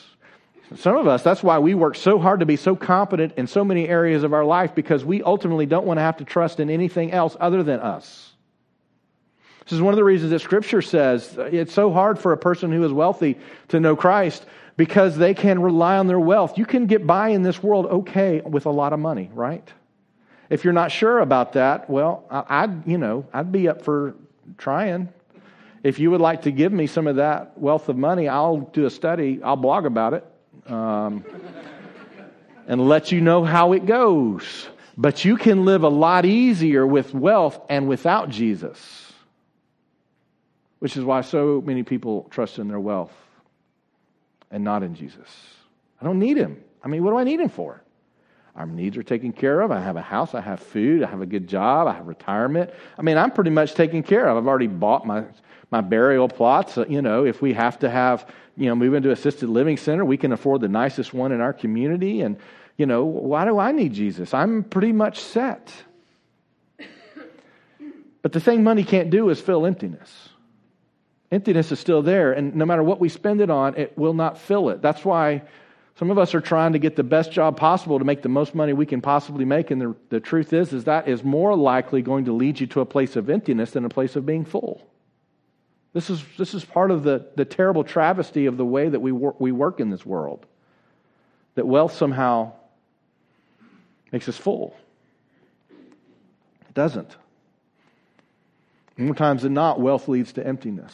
Some of us, that's why we work so hard to be so competent in so many areas of our life, because we ultimately don't want to have to trust in anything else other than us. This is one of the reasons that Scripture says it's so hard for a person who is wealthy to know Christ, because they can rely on their wealth. You can get by in this world okay with a lot of money, right? If you're not sure about that, well, I'd, you know, I'd be up for trying. If you would like to give me some of that wealth of money, I'll do a study. I'll blog about it um, and let you know how it goes. But you can live a lot easier with wealth and without Jesus, which is why so many people trust in their wealth and not in Jesus. I don't need him. I mean, what do I need him for? Our needs are taken care of. I have a house. I have food. I have a good job. I have retirement. I mean, I'm pretty much taken care of. I've already bought my, my burial plots. You know, if we have to have, you know, move into assisted living center, we can afford the nicest one in our community. And, you know, why do I need Jesus? I'm pretty much set. But the thing money can't do is fill emptiness. Emptiness is still there, and no matter what we spend it on, it will not fill it. That's why some of us are trying to get the best job possible to make the most money we can possibly make, and the, the truth is, is that is more likely going to lead you to a place of emptiness than a place of being full. This is this is part of the, the terrible travesty of the way that we wor- we work in this world, that wealth somehow makes us full. It doesn't. More times than not, wealth leads to emptiness.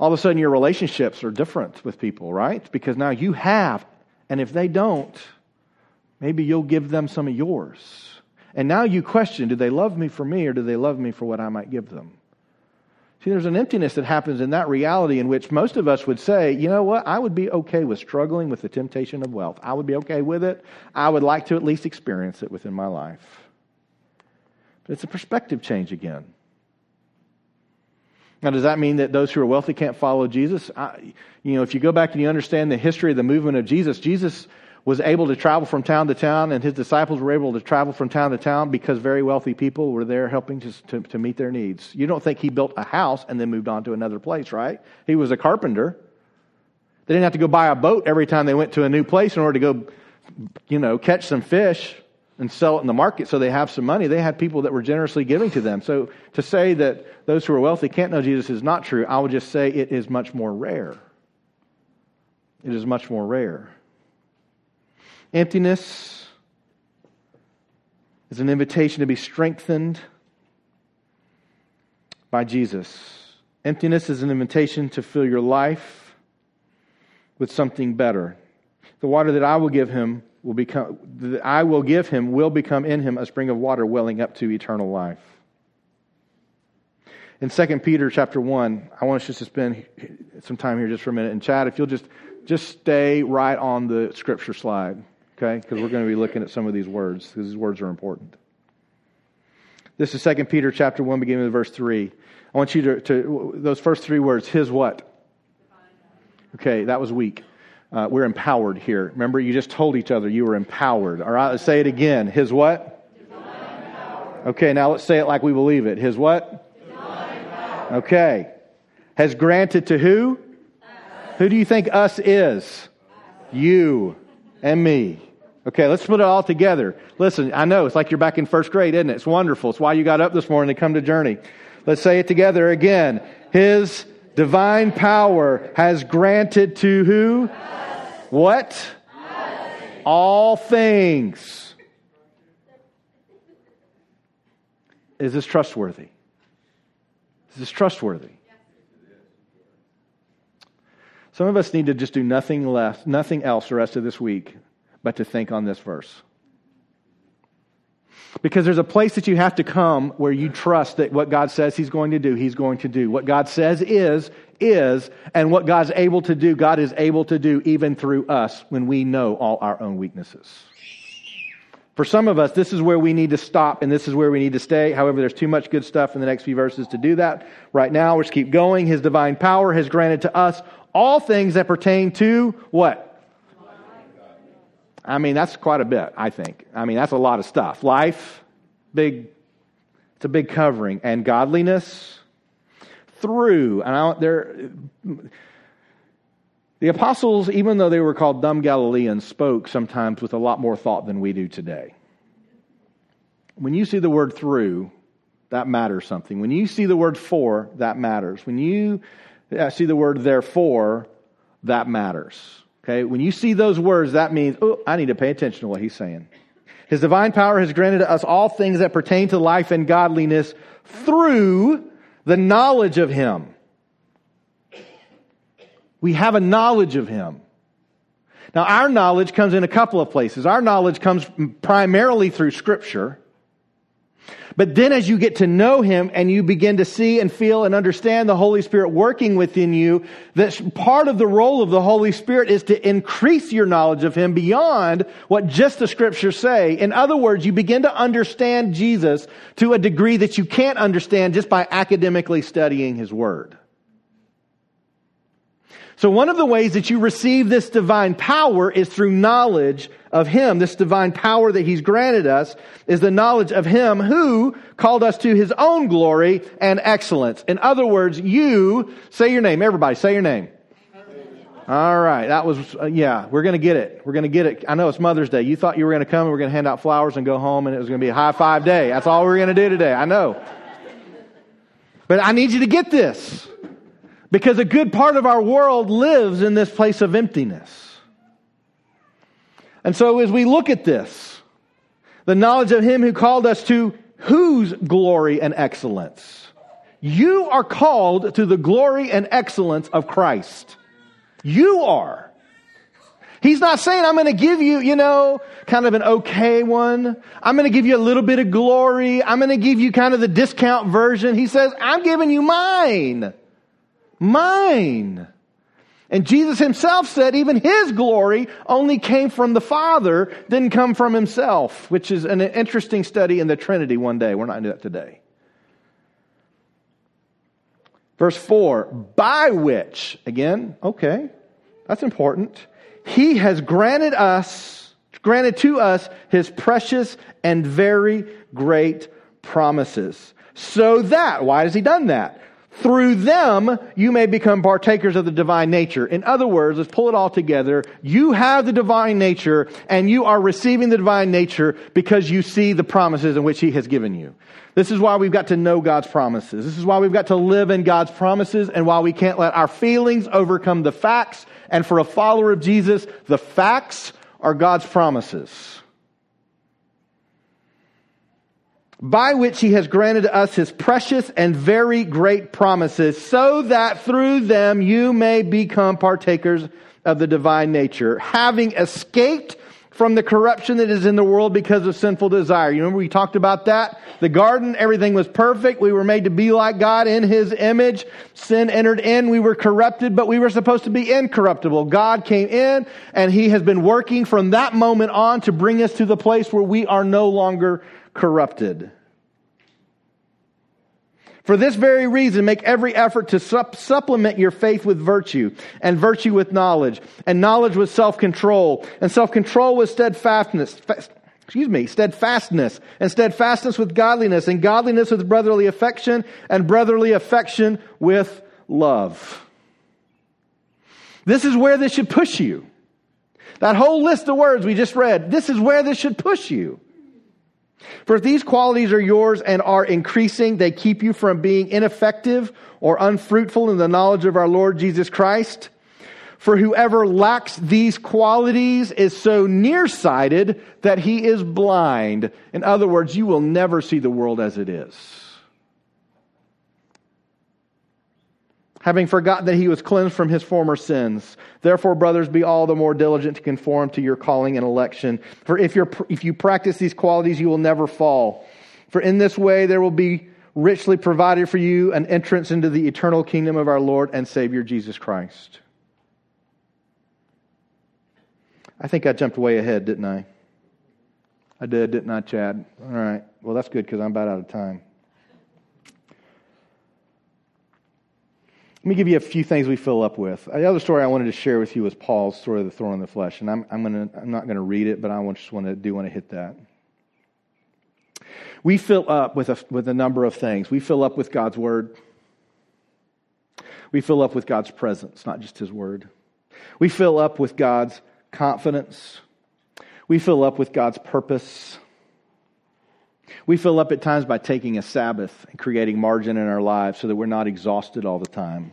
All of a sudden, your relationships are different with people, right? Because now you have, and if they don't, maybe you'll give them some of yours. And now you question, do they love me for me, or do they love me for what I might give them? See, there's an emptiness that happens in that reality in which most of us would say, you know what, I would be okay with struggling with the temptation of wealth. I would be okay with it. I would like to at least experience it within my life. But it's a perspective change again. Now, does that mean that those who are wealthy can't follow Jesus? I, you know, if you go back and you understand the history of the movement of Jesus, Jesus was able to travel from town to town, and his disciples were able to travel from town to town because very wealthy people were there helping to, to, to meet their needs. You don't think he built a house and then moved on to another place, right? He was a carpenter. They didn't have to go buy a boat every time they went to a new place in order to go, you know, catch some fish and sell it in the market so they have some money. They had people that were generously giving to them. So to say that those who are wealthy can't know Jesus is not true. I would just say it is much more rare. It is much more rare. Emptiness is an invitation to be strengthened by Jesus. Emptiness is an invitation to fill your life with something better. The water that I will give him will become, that I will give him will become in him a spring of water welling up to eternal life. In Second Peter chapter one, I want us just to spend some time here just for a minute. And Chad, if you'll just, just stay right on the scripture slide, okay? Because we're going to be looking at some of these words, because these words are important. This is Second Peter chapter one, beginning with verse three. I want you to, to those first three words, his what? Okay, that was weak. Uh, we're empowered here. Remember, you just told each other you were empowered. All right, let's say it again. His what? Divine power. Okay, now let's say it like we believe it. His what? Divine power. Okay. Has granted to who? Us. Who do you think us is? Us. You and me. Okay, let's put it all together. Listen, I know, it's like you're back in first grade, isn't it? It's wonderful. It's why you got up this morning to come to Journey. Let's say it together again. His divine power has granted to who? Us. What? Us. All things. Is this trustworthy? Is this trustworthy? Some of us need to just do nothing less, nothing else the rest of this week but to think on this verse. Because there's a place that you have to come where you trust that what God says he's going to do, he's going to do. What God says is, is, and what God's able to do, God is able to do even through us when we know all our own weaknesses. For some of us, this is where we need to stop and this is where we need to stay. However, there's too much good stuff in the next few verses to do that. Right now, we'll just keep going. His divine power has granted to us all things that pertain to what? I mean, that's quite a bit, I think. I mean, that's a lot of stuff. Life, big, it's a big covering. And godliness through, and I, they're, the apostles, even though they were called dumb Galileans, spoke sometimes with a lot more thought than we do today. When you see the word through, that matters something. When you see the word for, that matters. When you see the word therefore, that matters. Okay? When you see those words, that means, oh, I need to pay attention to what he's saying. His divine power has granted to us all things that pertain to life and godliness through the knowledge of him. We have a knowledge of him. Now, our knowledge comes in a couple of places. Our knowledge comes primarily through Scripture. But then as you get to know him and you begin to see and feel and understand the Holy Spirit working within you, that part of the role of the Holy Spirit is to increase your knowledge of him beyond what just the Scriptures say. In other words, you begin to understand Jesus to a degree that you can't understand just by academically studying his word. So one of the ways that you receive this divine power is through knowledge of him. This divine power that he's granted us is the knowledge of him who called us to his own glory and excellence. In other words, you, say your name. Everybody, say your name. All right, that was, uh, yeah, we're going to get it. We're going to get it. I know it's Mother's Day. You thought you were going to come and we're going to hand out flowers and go home and it was going to be a high five day. That's all we're going to do today. I know. But I need you to get this. Because a good part of our world lives in this place of emptiness. And so as we look at this, the knowledge of him who called us to whose glory and excellence? You are called to the glory and excellence of Christ. You are. He's not saying, I'm going to give you, you know, kind of an okay one. I'm going to give you a little bit of glory. I'm going to give you kind of the discount version. He says, I'm giving you mine. Mine. And Jesus himself said even his glory only came from the Father, didn't come from himself, which is an interesting study in the Trinity one day. We're not going to do that today. Verse four, by which, again, okay, that's important. He has granted us, granted to us his precious and very great promises. So that, why has he done that? Through them, you may become partakers of the divine nature. In other words, let's pull it all together. You have the divine nature, and you are receiving the divine nature because you see the promises in which he has given you. This is why we've got to know God's promises. This is why we've got to live in God's promises, and why we can't let our feelings overcome the facts. And for a follower of Jesus, the facts are God's promises. By which he has granted us his precious and very great promises, so that through them you may become partakers of the divine nature, having escaped from the corruption that is in the world because of sinful desire. You remember we talked about that? The garden, everything was perfect. We were made to be like God in his image. Sin entered in. We were corrupted, but we were supposed to be incorruptible. God came in, and he has been working from that moment on to bring us to the place where we are no longer corrupted. For this very reason, make every effort to sup- supplement your faith with virtue, and virtue with knowledge, and knowledge with self-control, and self-control with steadfastness, fa- excuse me, steadfastness, and steadfastness with godliness, and godliness with brotherly affection, and brotherly affection with love. This is where this should push you. That whole list of words we just read, this is where this should push you. For if these qualities are yours and are increasing, they keep you from being ineffective or unfruitful in the knowledge of our Lord Jesus Christ. For whoever lacks these qualities is so nearsighted that he is blind. In other words, you will never see the world as it is. Having forgotten that he was cleansed from his former sins. Therefore, brothers, be all the more diligent to conform to your calling and election. For if you're, if you practice these qualities, you will never fall. For in this way, there will be richly provided for you an entrance into the eternal kingdom of our Lord and Savior, Jesus Christ. I think I jumped way ahead, didn't I? I did, didn't I, Chad? All right. Well, that's good because I'm about out of time. Let me give you a few things we fill up with. The other story I wanted to share with you was Paul's story of the thorn in the flesh. And I'm, I'm, gonna, I'm not going to read it, but I just want to do want to hit that. We fill up with a, with a number of things. We fill up with God's word. We fill up with God's presence, not just his word. We fill up with God's confidence. We fill up with God's purpose. We fill up at times by taking a Sabbath and creating margin in our lives so that we're not exhausted all the time.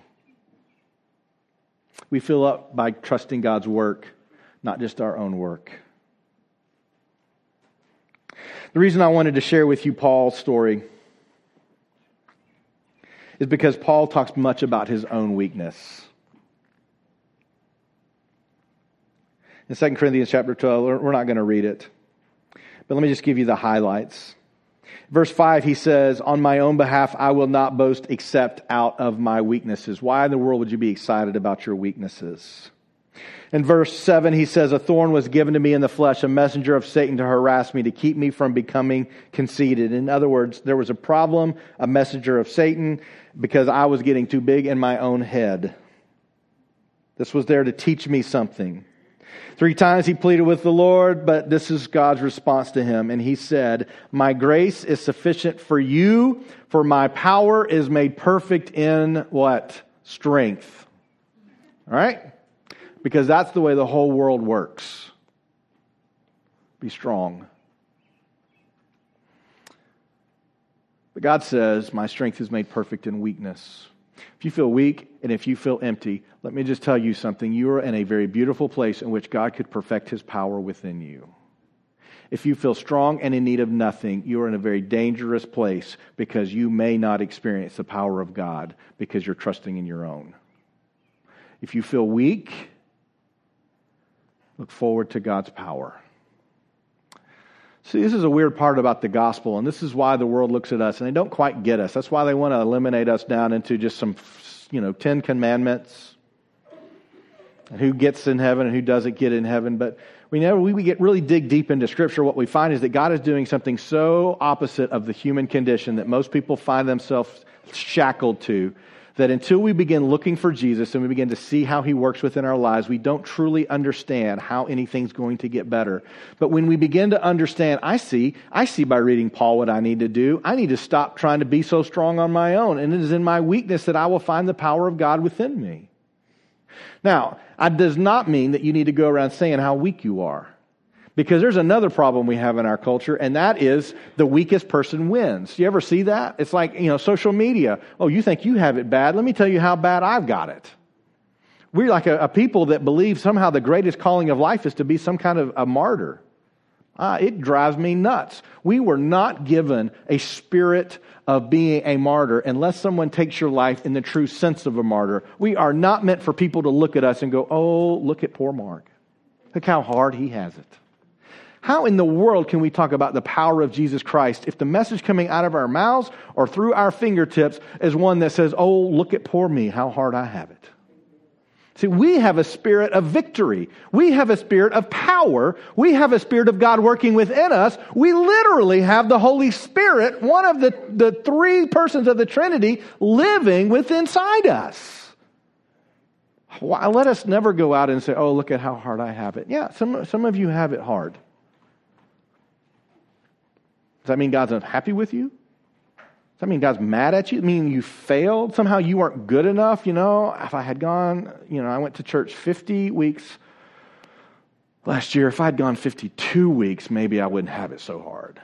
We fill up by trusting God's work, not just our own work. The reason I wanted to share with you Paul's story is because Paul talks much about his own weakness. In Second Corinthians chapter twelve, we're not going to read it, but let me just give you the highlights. Verse five, he says, on my own behalf, I will not boast except out of my weaknesses. Why in the world would you be excited about your weaknesses? In verse seven, he says, a thorn was given to me in the flesh, a messenger of Satan to harass me, to keep me from becoming conceited. In other words, there was a problem, a messenger of Satan, because I was getting too big in my own head. This was there to teach me something. Three times he pleaded with the Lord, but this is God's response to him. And he said, my grace is sufficient for you, for my power is made perfect in what? Strength. All right? Because that's the way the whole world works. Be strong. But God says, my strength is made perfect in weakness. If you feel weak and if you feel empty, let me just tell you something. You are in a very beautiful place in which God could perfect His power within you. If you feel strong and in need of nothing, you are in a very dangerous place because you may not experience the power of God because you're trusting in your own. If you feel weak, look forward to God's power. See, this is a weird part about the gospel, and this is why the world looks at us, and they don't quite get us. That's why they want to eliminate us down into just some, you know, Ten Commandments, and who gets in heaven and who doesn't get in heaven. But we never, we get really dig deep into Scripture. What we find is that God is doing something so opposite of the human condition that most people find themselves shackled to, that until we begin looking for Jesus and we begin to see how He works within our lives, we don't truly understand how anything's going to get better. But when we begin to understand, I see, I see by reading Paul what I need to do. I need to stop trying to be so strong on my own. And it is in my weakness that I will find the power of God within me. Now, it does not mean that you need to go around saying how weak you are. Because there's another problem we have in our culture, and that is the weakest person wins. You ever see that? It's like, you know, social media. Oh, you think you have it bad? Let me tell you how bad I've got it. We're like a, a people that believe somehow the greatest calling of life is to be some kind of a martyr. Ah, it drives me nuts. We were not given a spirit of being a martyr unless someone takes your life in the true sense of a martyr. We are not meant for people to look at us and go, oh, look at poor Mark. Look how hard he has it. How in the world can we talk about the power of Jesus Christ if the message coming out of our mouths or through our fingertips is one that says, oh, look at poor me, how hard I have it. See, we have a spirit of victory. We have a spirit of power. We have a spirit of God working within us. We literally have the Holy Spirit, one of the, the three persons of the Trinity, living within inside us. Why, let us never go out and say, oh, look at how hard I have it. Yeah, some some of you have it hard. Does that mean God's unhappy with you? Does that mean God's mad at you? Does that mean you failed? Somehow you weren't good enough? You know, if I had gone, you know, I went to church fifty weeks last year. If I had gone fifty-two weeks, maybe I wouldn't have it so hard.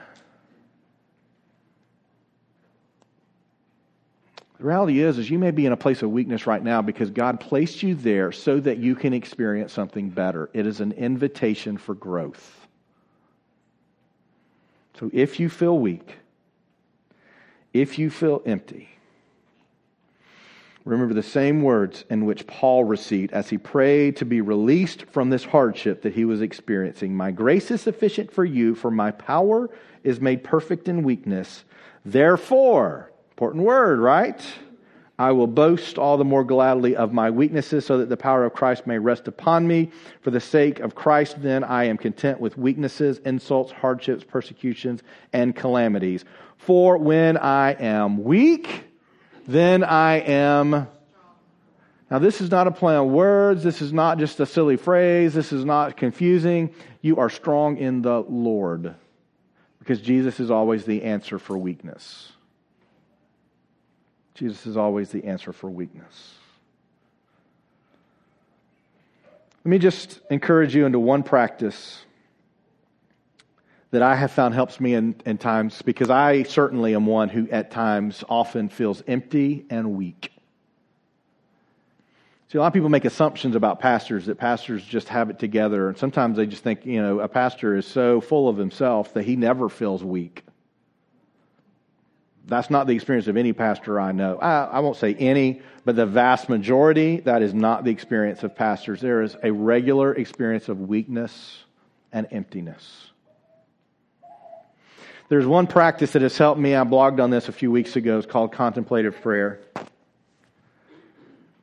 The reality is, is you may be in a place of weakness right now because God placed you there so that you can experience something better. It is an invitation for growth. So if you feel weak, if you feel empty, remember the same words in which Paul received as he prayed to be released from this hardship that he was experiencing. My grace is sufficient for you, for my power is made perfect in weakness. Therefore, important word, right? I will boast all the more gladly of my weaknesses so that the power of Christ may rest upon me. For the sake of Christ, then, I am content with weaknesses, insults, hardships, persecutions, and calamities. For when I am weak, then I am... Now, this is not a play on words. This is not just a silly phrase. This is not confusing. You are strong in the Lord because Jesus is always the answer for weakness. Jesus is always the answer for weakness. Let me just encourage you into one practice that I have found helps me in, in times, because I certainly am one who at times often feels empty and weak. See, a lot of people make assumptions about pastors, that pastors just have it together. And sometimes they just think, you know, a pastor is so full of himself that he never feels weak. That's not the experience of any pastor I know. I, I won't say any, but the vast majority, that is not the experience of pastors. There is a regular experience of weakness and emptiness. There's one practice that has helped me. I blogged on this a few weeks ago. It's called contemplative prayer.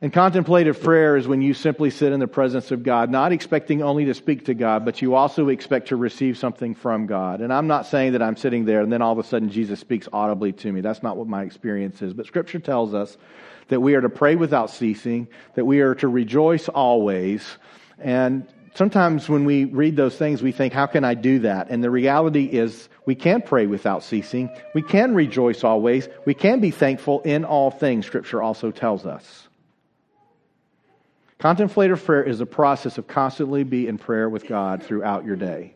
And contemplative prayer is when you simply sit in the presence of God, not expecting only to speak to God, but you also expect to receive something from God. And I'm not saying that I'm sitting there and then all of a sudden Jesus speaks audibly to me. That's not what my experience is. But Scripture tells us that we are to pray without ceasing, that we are to rejoice always. And sometimes when we read those things, we think, how can I do that? And the reality is we can pray without ceasing. We can rejoice always. We can be thankful in all things, Scripture also tells us. Contemplative prayer is the process of constantly being in prayer with God throughout your day.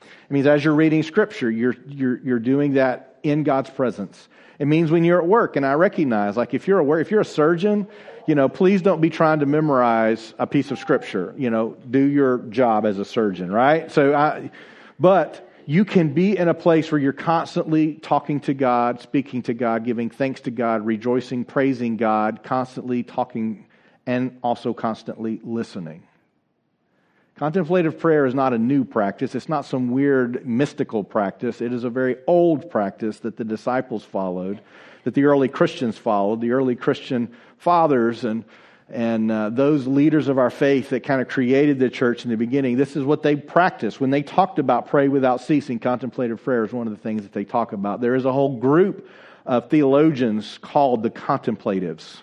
It means as you're reading Scripture, you're, you're, you're doing that in God's presence. It means when you're at work, and I recognize, like if you're a work, if you're a surgeon, you know, please don't be trying to memorize a piece of Scripture. You know, do your job as a surgeon, right? So, I, but you can be in a place where you're constantly talking to God, speaking to God, giving thanks to God, rejoicing, praising God, constantly talking and also constantly listening. Contemplative prayer is not a new practice. It's not some weird mystical practice. It is a very old practice that the disciples followed, that the early Christians followed, the early Christian fathers and and uh, those leaders of our faith that kind of created the church in the beginning. This is what they practiced. When they talked about pray without ceasing, contemplative prayer is one of the things that they talk about. There is a whole group of theologians called the contemplatives.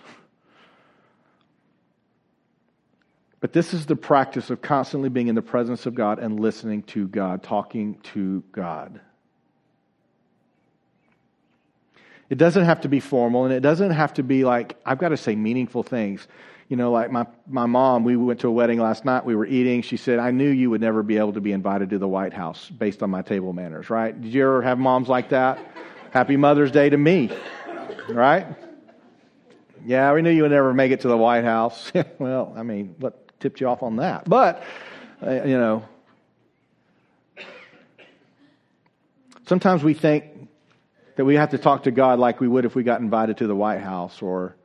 But this is the practice of constantly being in the presence of God and listening to God, talking to God. It doesn't have to be formal, and it doesn't have to be like, I've got to say meaningful things. You know, like my, my mom, we went to a wedding last night, we were eating, she said, I knew you would never be able to be invited to the White House based on my table manners, right? Did you ever have moms like that? Happy Mother's Day to me, right? Yeah, we knew you would never make it to the White House. Well, I mean, what? Tipped you off on that. But, uh, you know, sometimes we think that we have to talk to God like we would if we got invited to the White House, or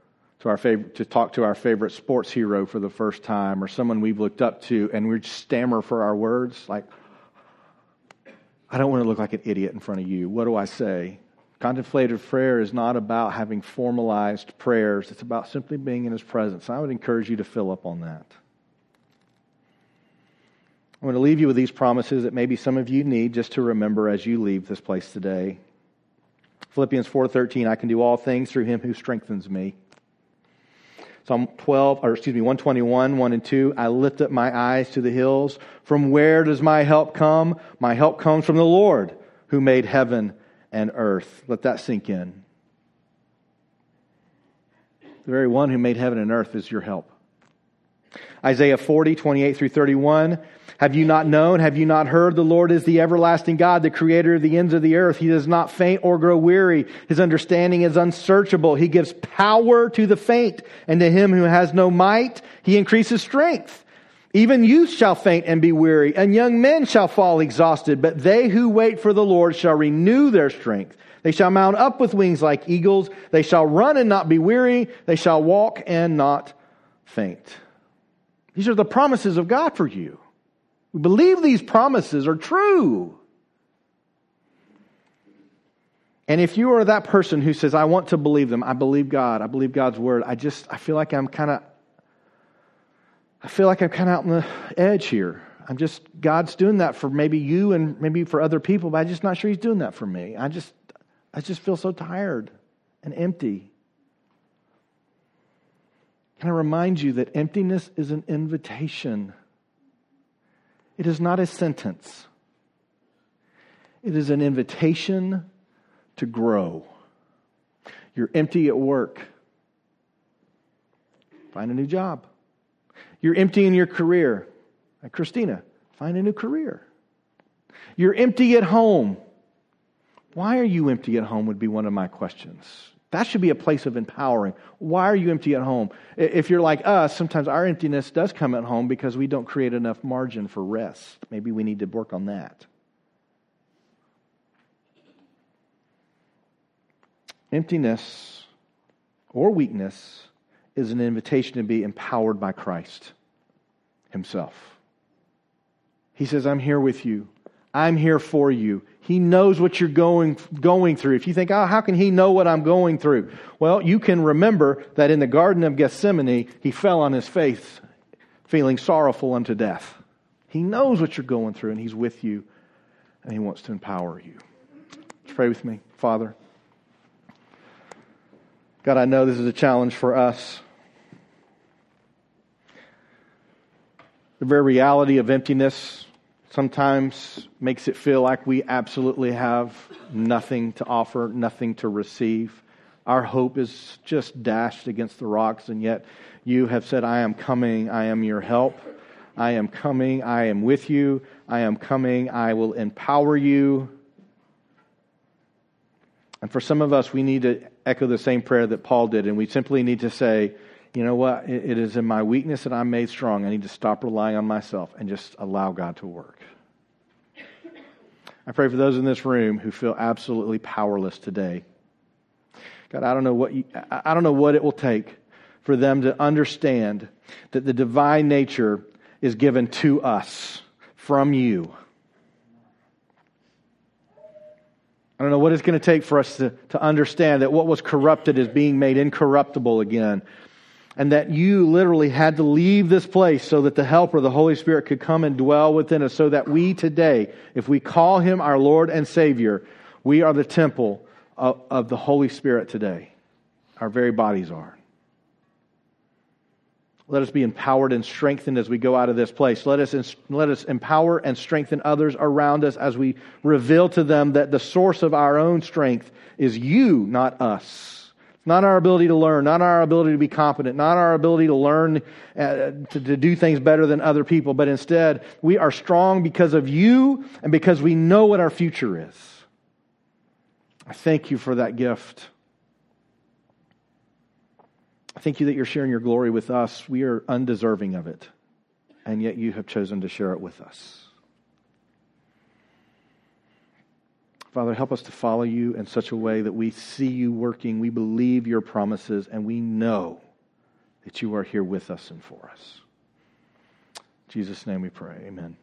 to our favorite, to talk to our favorite sports hero for the first time, or someone we've looked up to, and we just stammer for our words. Like, I don't want to look like an idiot in front of you. What do I say? Contemplative prayer is not about having formalized prayers. It's about simply being in His presence. I would encourage you to fill up on that. I'm going to leave you with these promises that maybe some of you need just to remember as you leave this place today. Philippians four thirteen, I can do all things through Him who strengthens me. Psalm twelve, or excuse me, one twenty-one, one and two, I lift up my eyes to the hills. From where does my help come? My help comes from the Lord who made heaven and earth. Let that sink in. The very one who made heaven and earth is your help. Isaiah forty, twenty-eight through thirty-one, have you not known, have you not heard? The Lord is the everlasting God, the creator of the ends of the earth. He does not faint or grow weary. His understanding is unsearchable. He gives power to the faint, and to him who has no might, He increases strength. Even youth shall faint and be weary, and young men shall fall exhausted. But they who wait for the Lord shall renew their strength. They shall mount up with wings like eagles. They shall run and not be weary. They shall walk and not faint. These are the promises of God for you. We believe these promises are true. And if you are that person who says, I want to believe them, I believe God, I believe God's word, I just, I feel like I'm kind of, I feel like I'm kind of out on the edge here. I'm just, God's doing that for maybe you and maybe for other people, but I'm just not sure He's doing that for me. I just, I just feel so tired and empty. Can I remind you that emptiness is an invitation? It is not a sentence. It is an invitation to grow. You're empty at work. Find a new job. You're empty in your career. Like Christina, find a new career. You're empty at home. Why are you empty at home would be one of my questions. That should be a place of empowering. Why are you empty at home? If you're like us, sometimes our emptiness does come at home because we don't create enough margin for rest. Maybe we need to work on that. Emptiness or weakness is an invitation to be empowered by Christ himself. He says, I'm here with you. I'm here for you. He knows what you're going going through. If you think, oh, how can he know what I'm going through? Well, you can remember that in the Garden of Gethsemane, he fell on his face, feeling sorrowful unto death. He knows what you're going through, and he's with you, and he wants to empower you. Pray with me. Father, God, I know this is a challenge for us. The very reality of emptiness sometimes makes it feel like we absolutely have nothing to offer, nothing to receive. Our hope is just dashed against the rocks, and yet you have said, I am coming, I am your help. I am coming, I am with you. I am coming, I will empower you. And for some of us, we need to echo the same prayer that Paul did, and we simply need to say, you know what, it is in my weakness that I'm made strong. I need to stop relying on myself and just allow God to work. I pray for those in this room who feel absolutely powerless today. God, I don't know what you, I don't know what it will take for them to understand that the divine nature is given to us from you. I don't know what it's going to take for us to, to understand that what was corrupted is being made incorruptible again. And that you literally had to leave this place so that the Helper, the Holy Spirit, could come and dwell within us. So that we today, if we call Him our Lord and Savior, we are the temple of, of the Holy Spirit today. Our very bodies are. Let us be empowered and strengthened as we go out of this place. Let us, let us empower and strengthen others around us as we reveal to them that the source of our own strength is you, not us. Not our ability to learn, not our ability to be competent, not our ability to learn uh, to, to do things better than other people, but instead we are strong because of you and because we know what our future is. I thank you for that gift. I thank you that you're sharing your glory with us. We are undeserving of it, and yet you have chosen to share it with us. Father, help us to follow you in such a way that we see you working, we believe your promises, and we know that you are here with us and for us. In Jesus' name we pray, amen.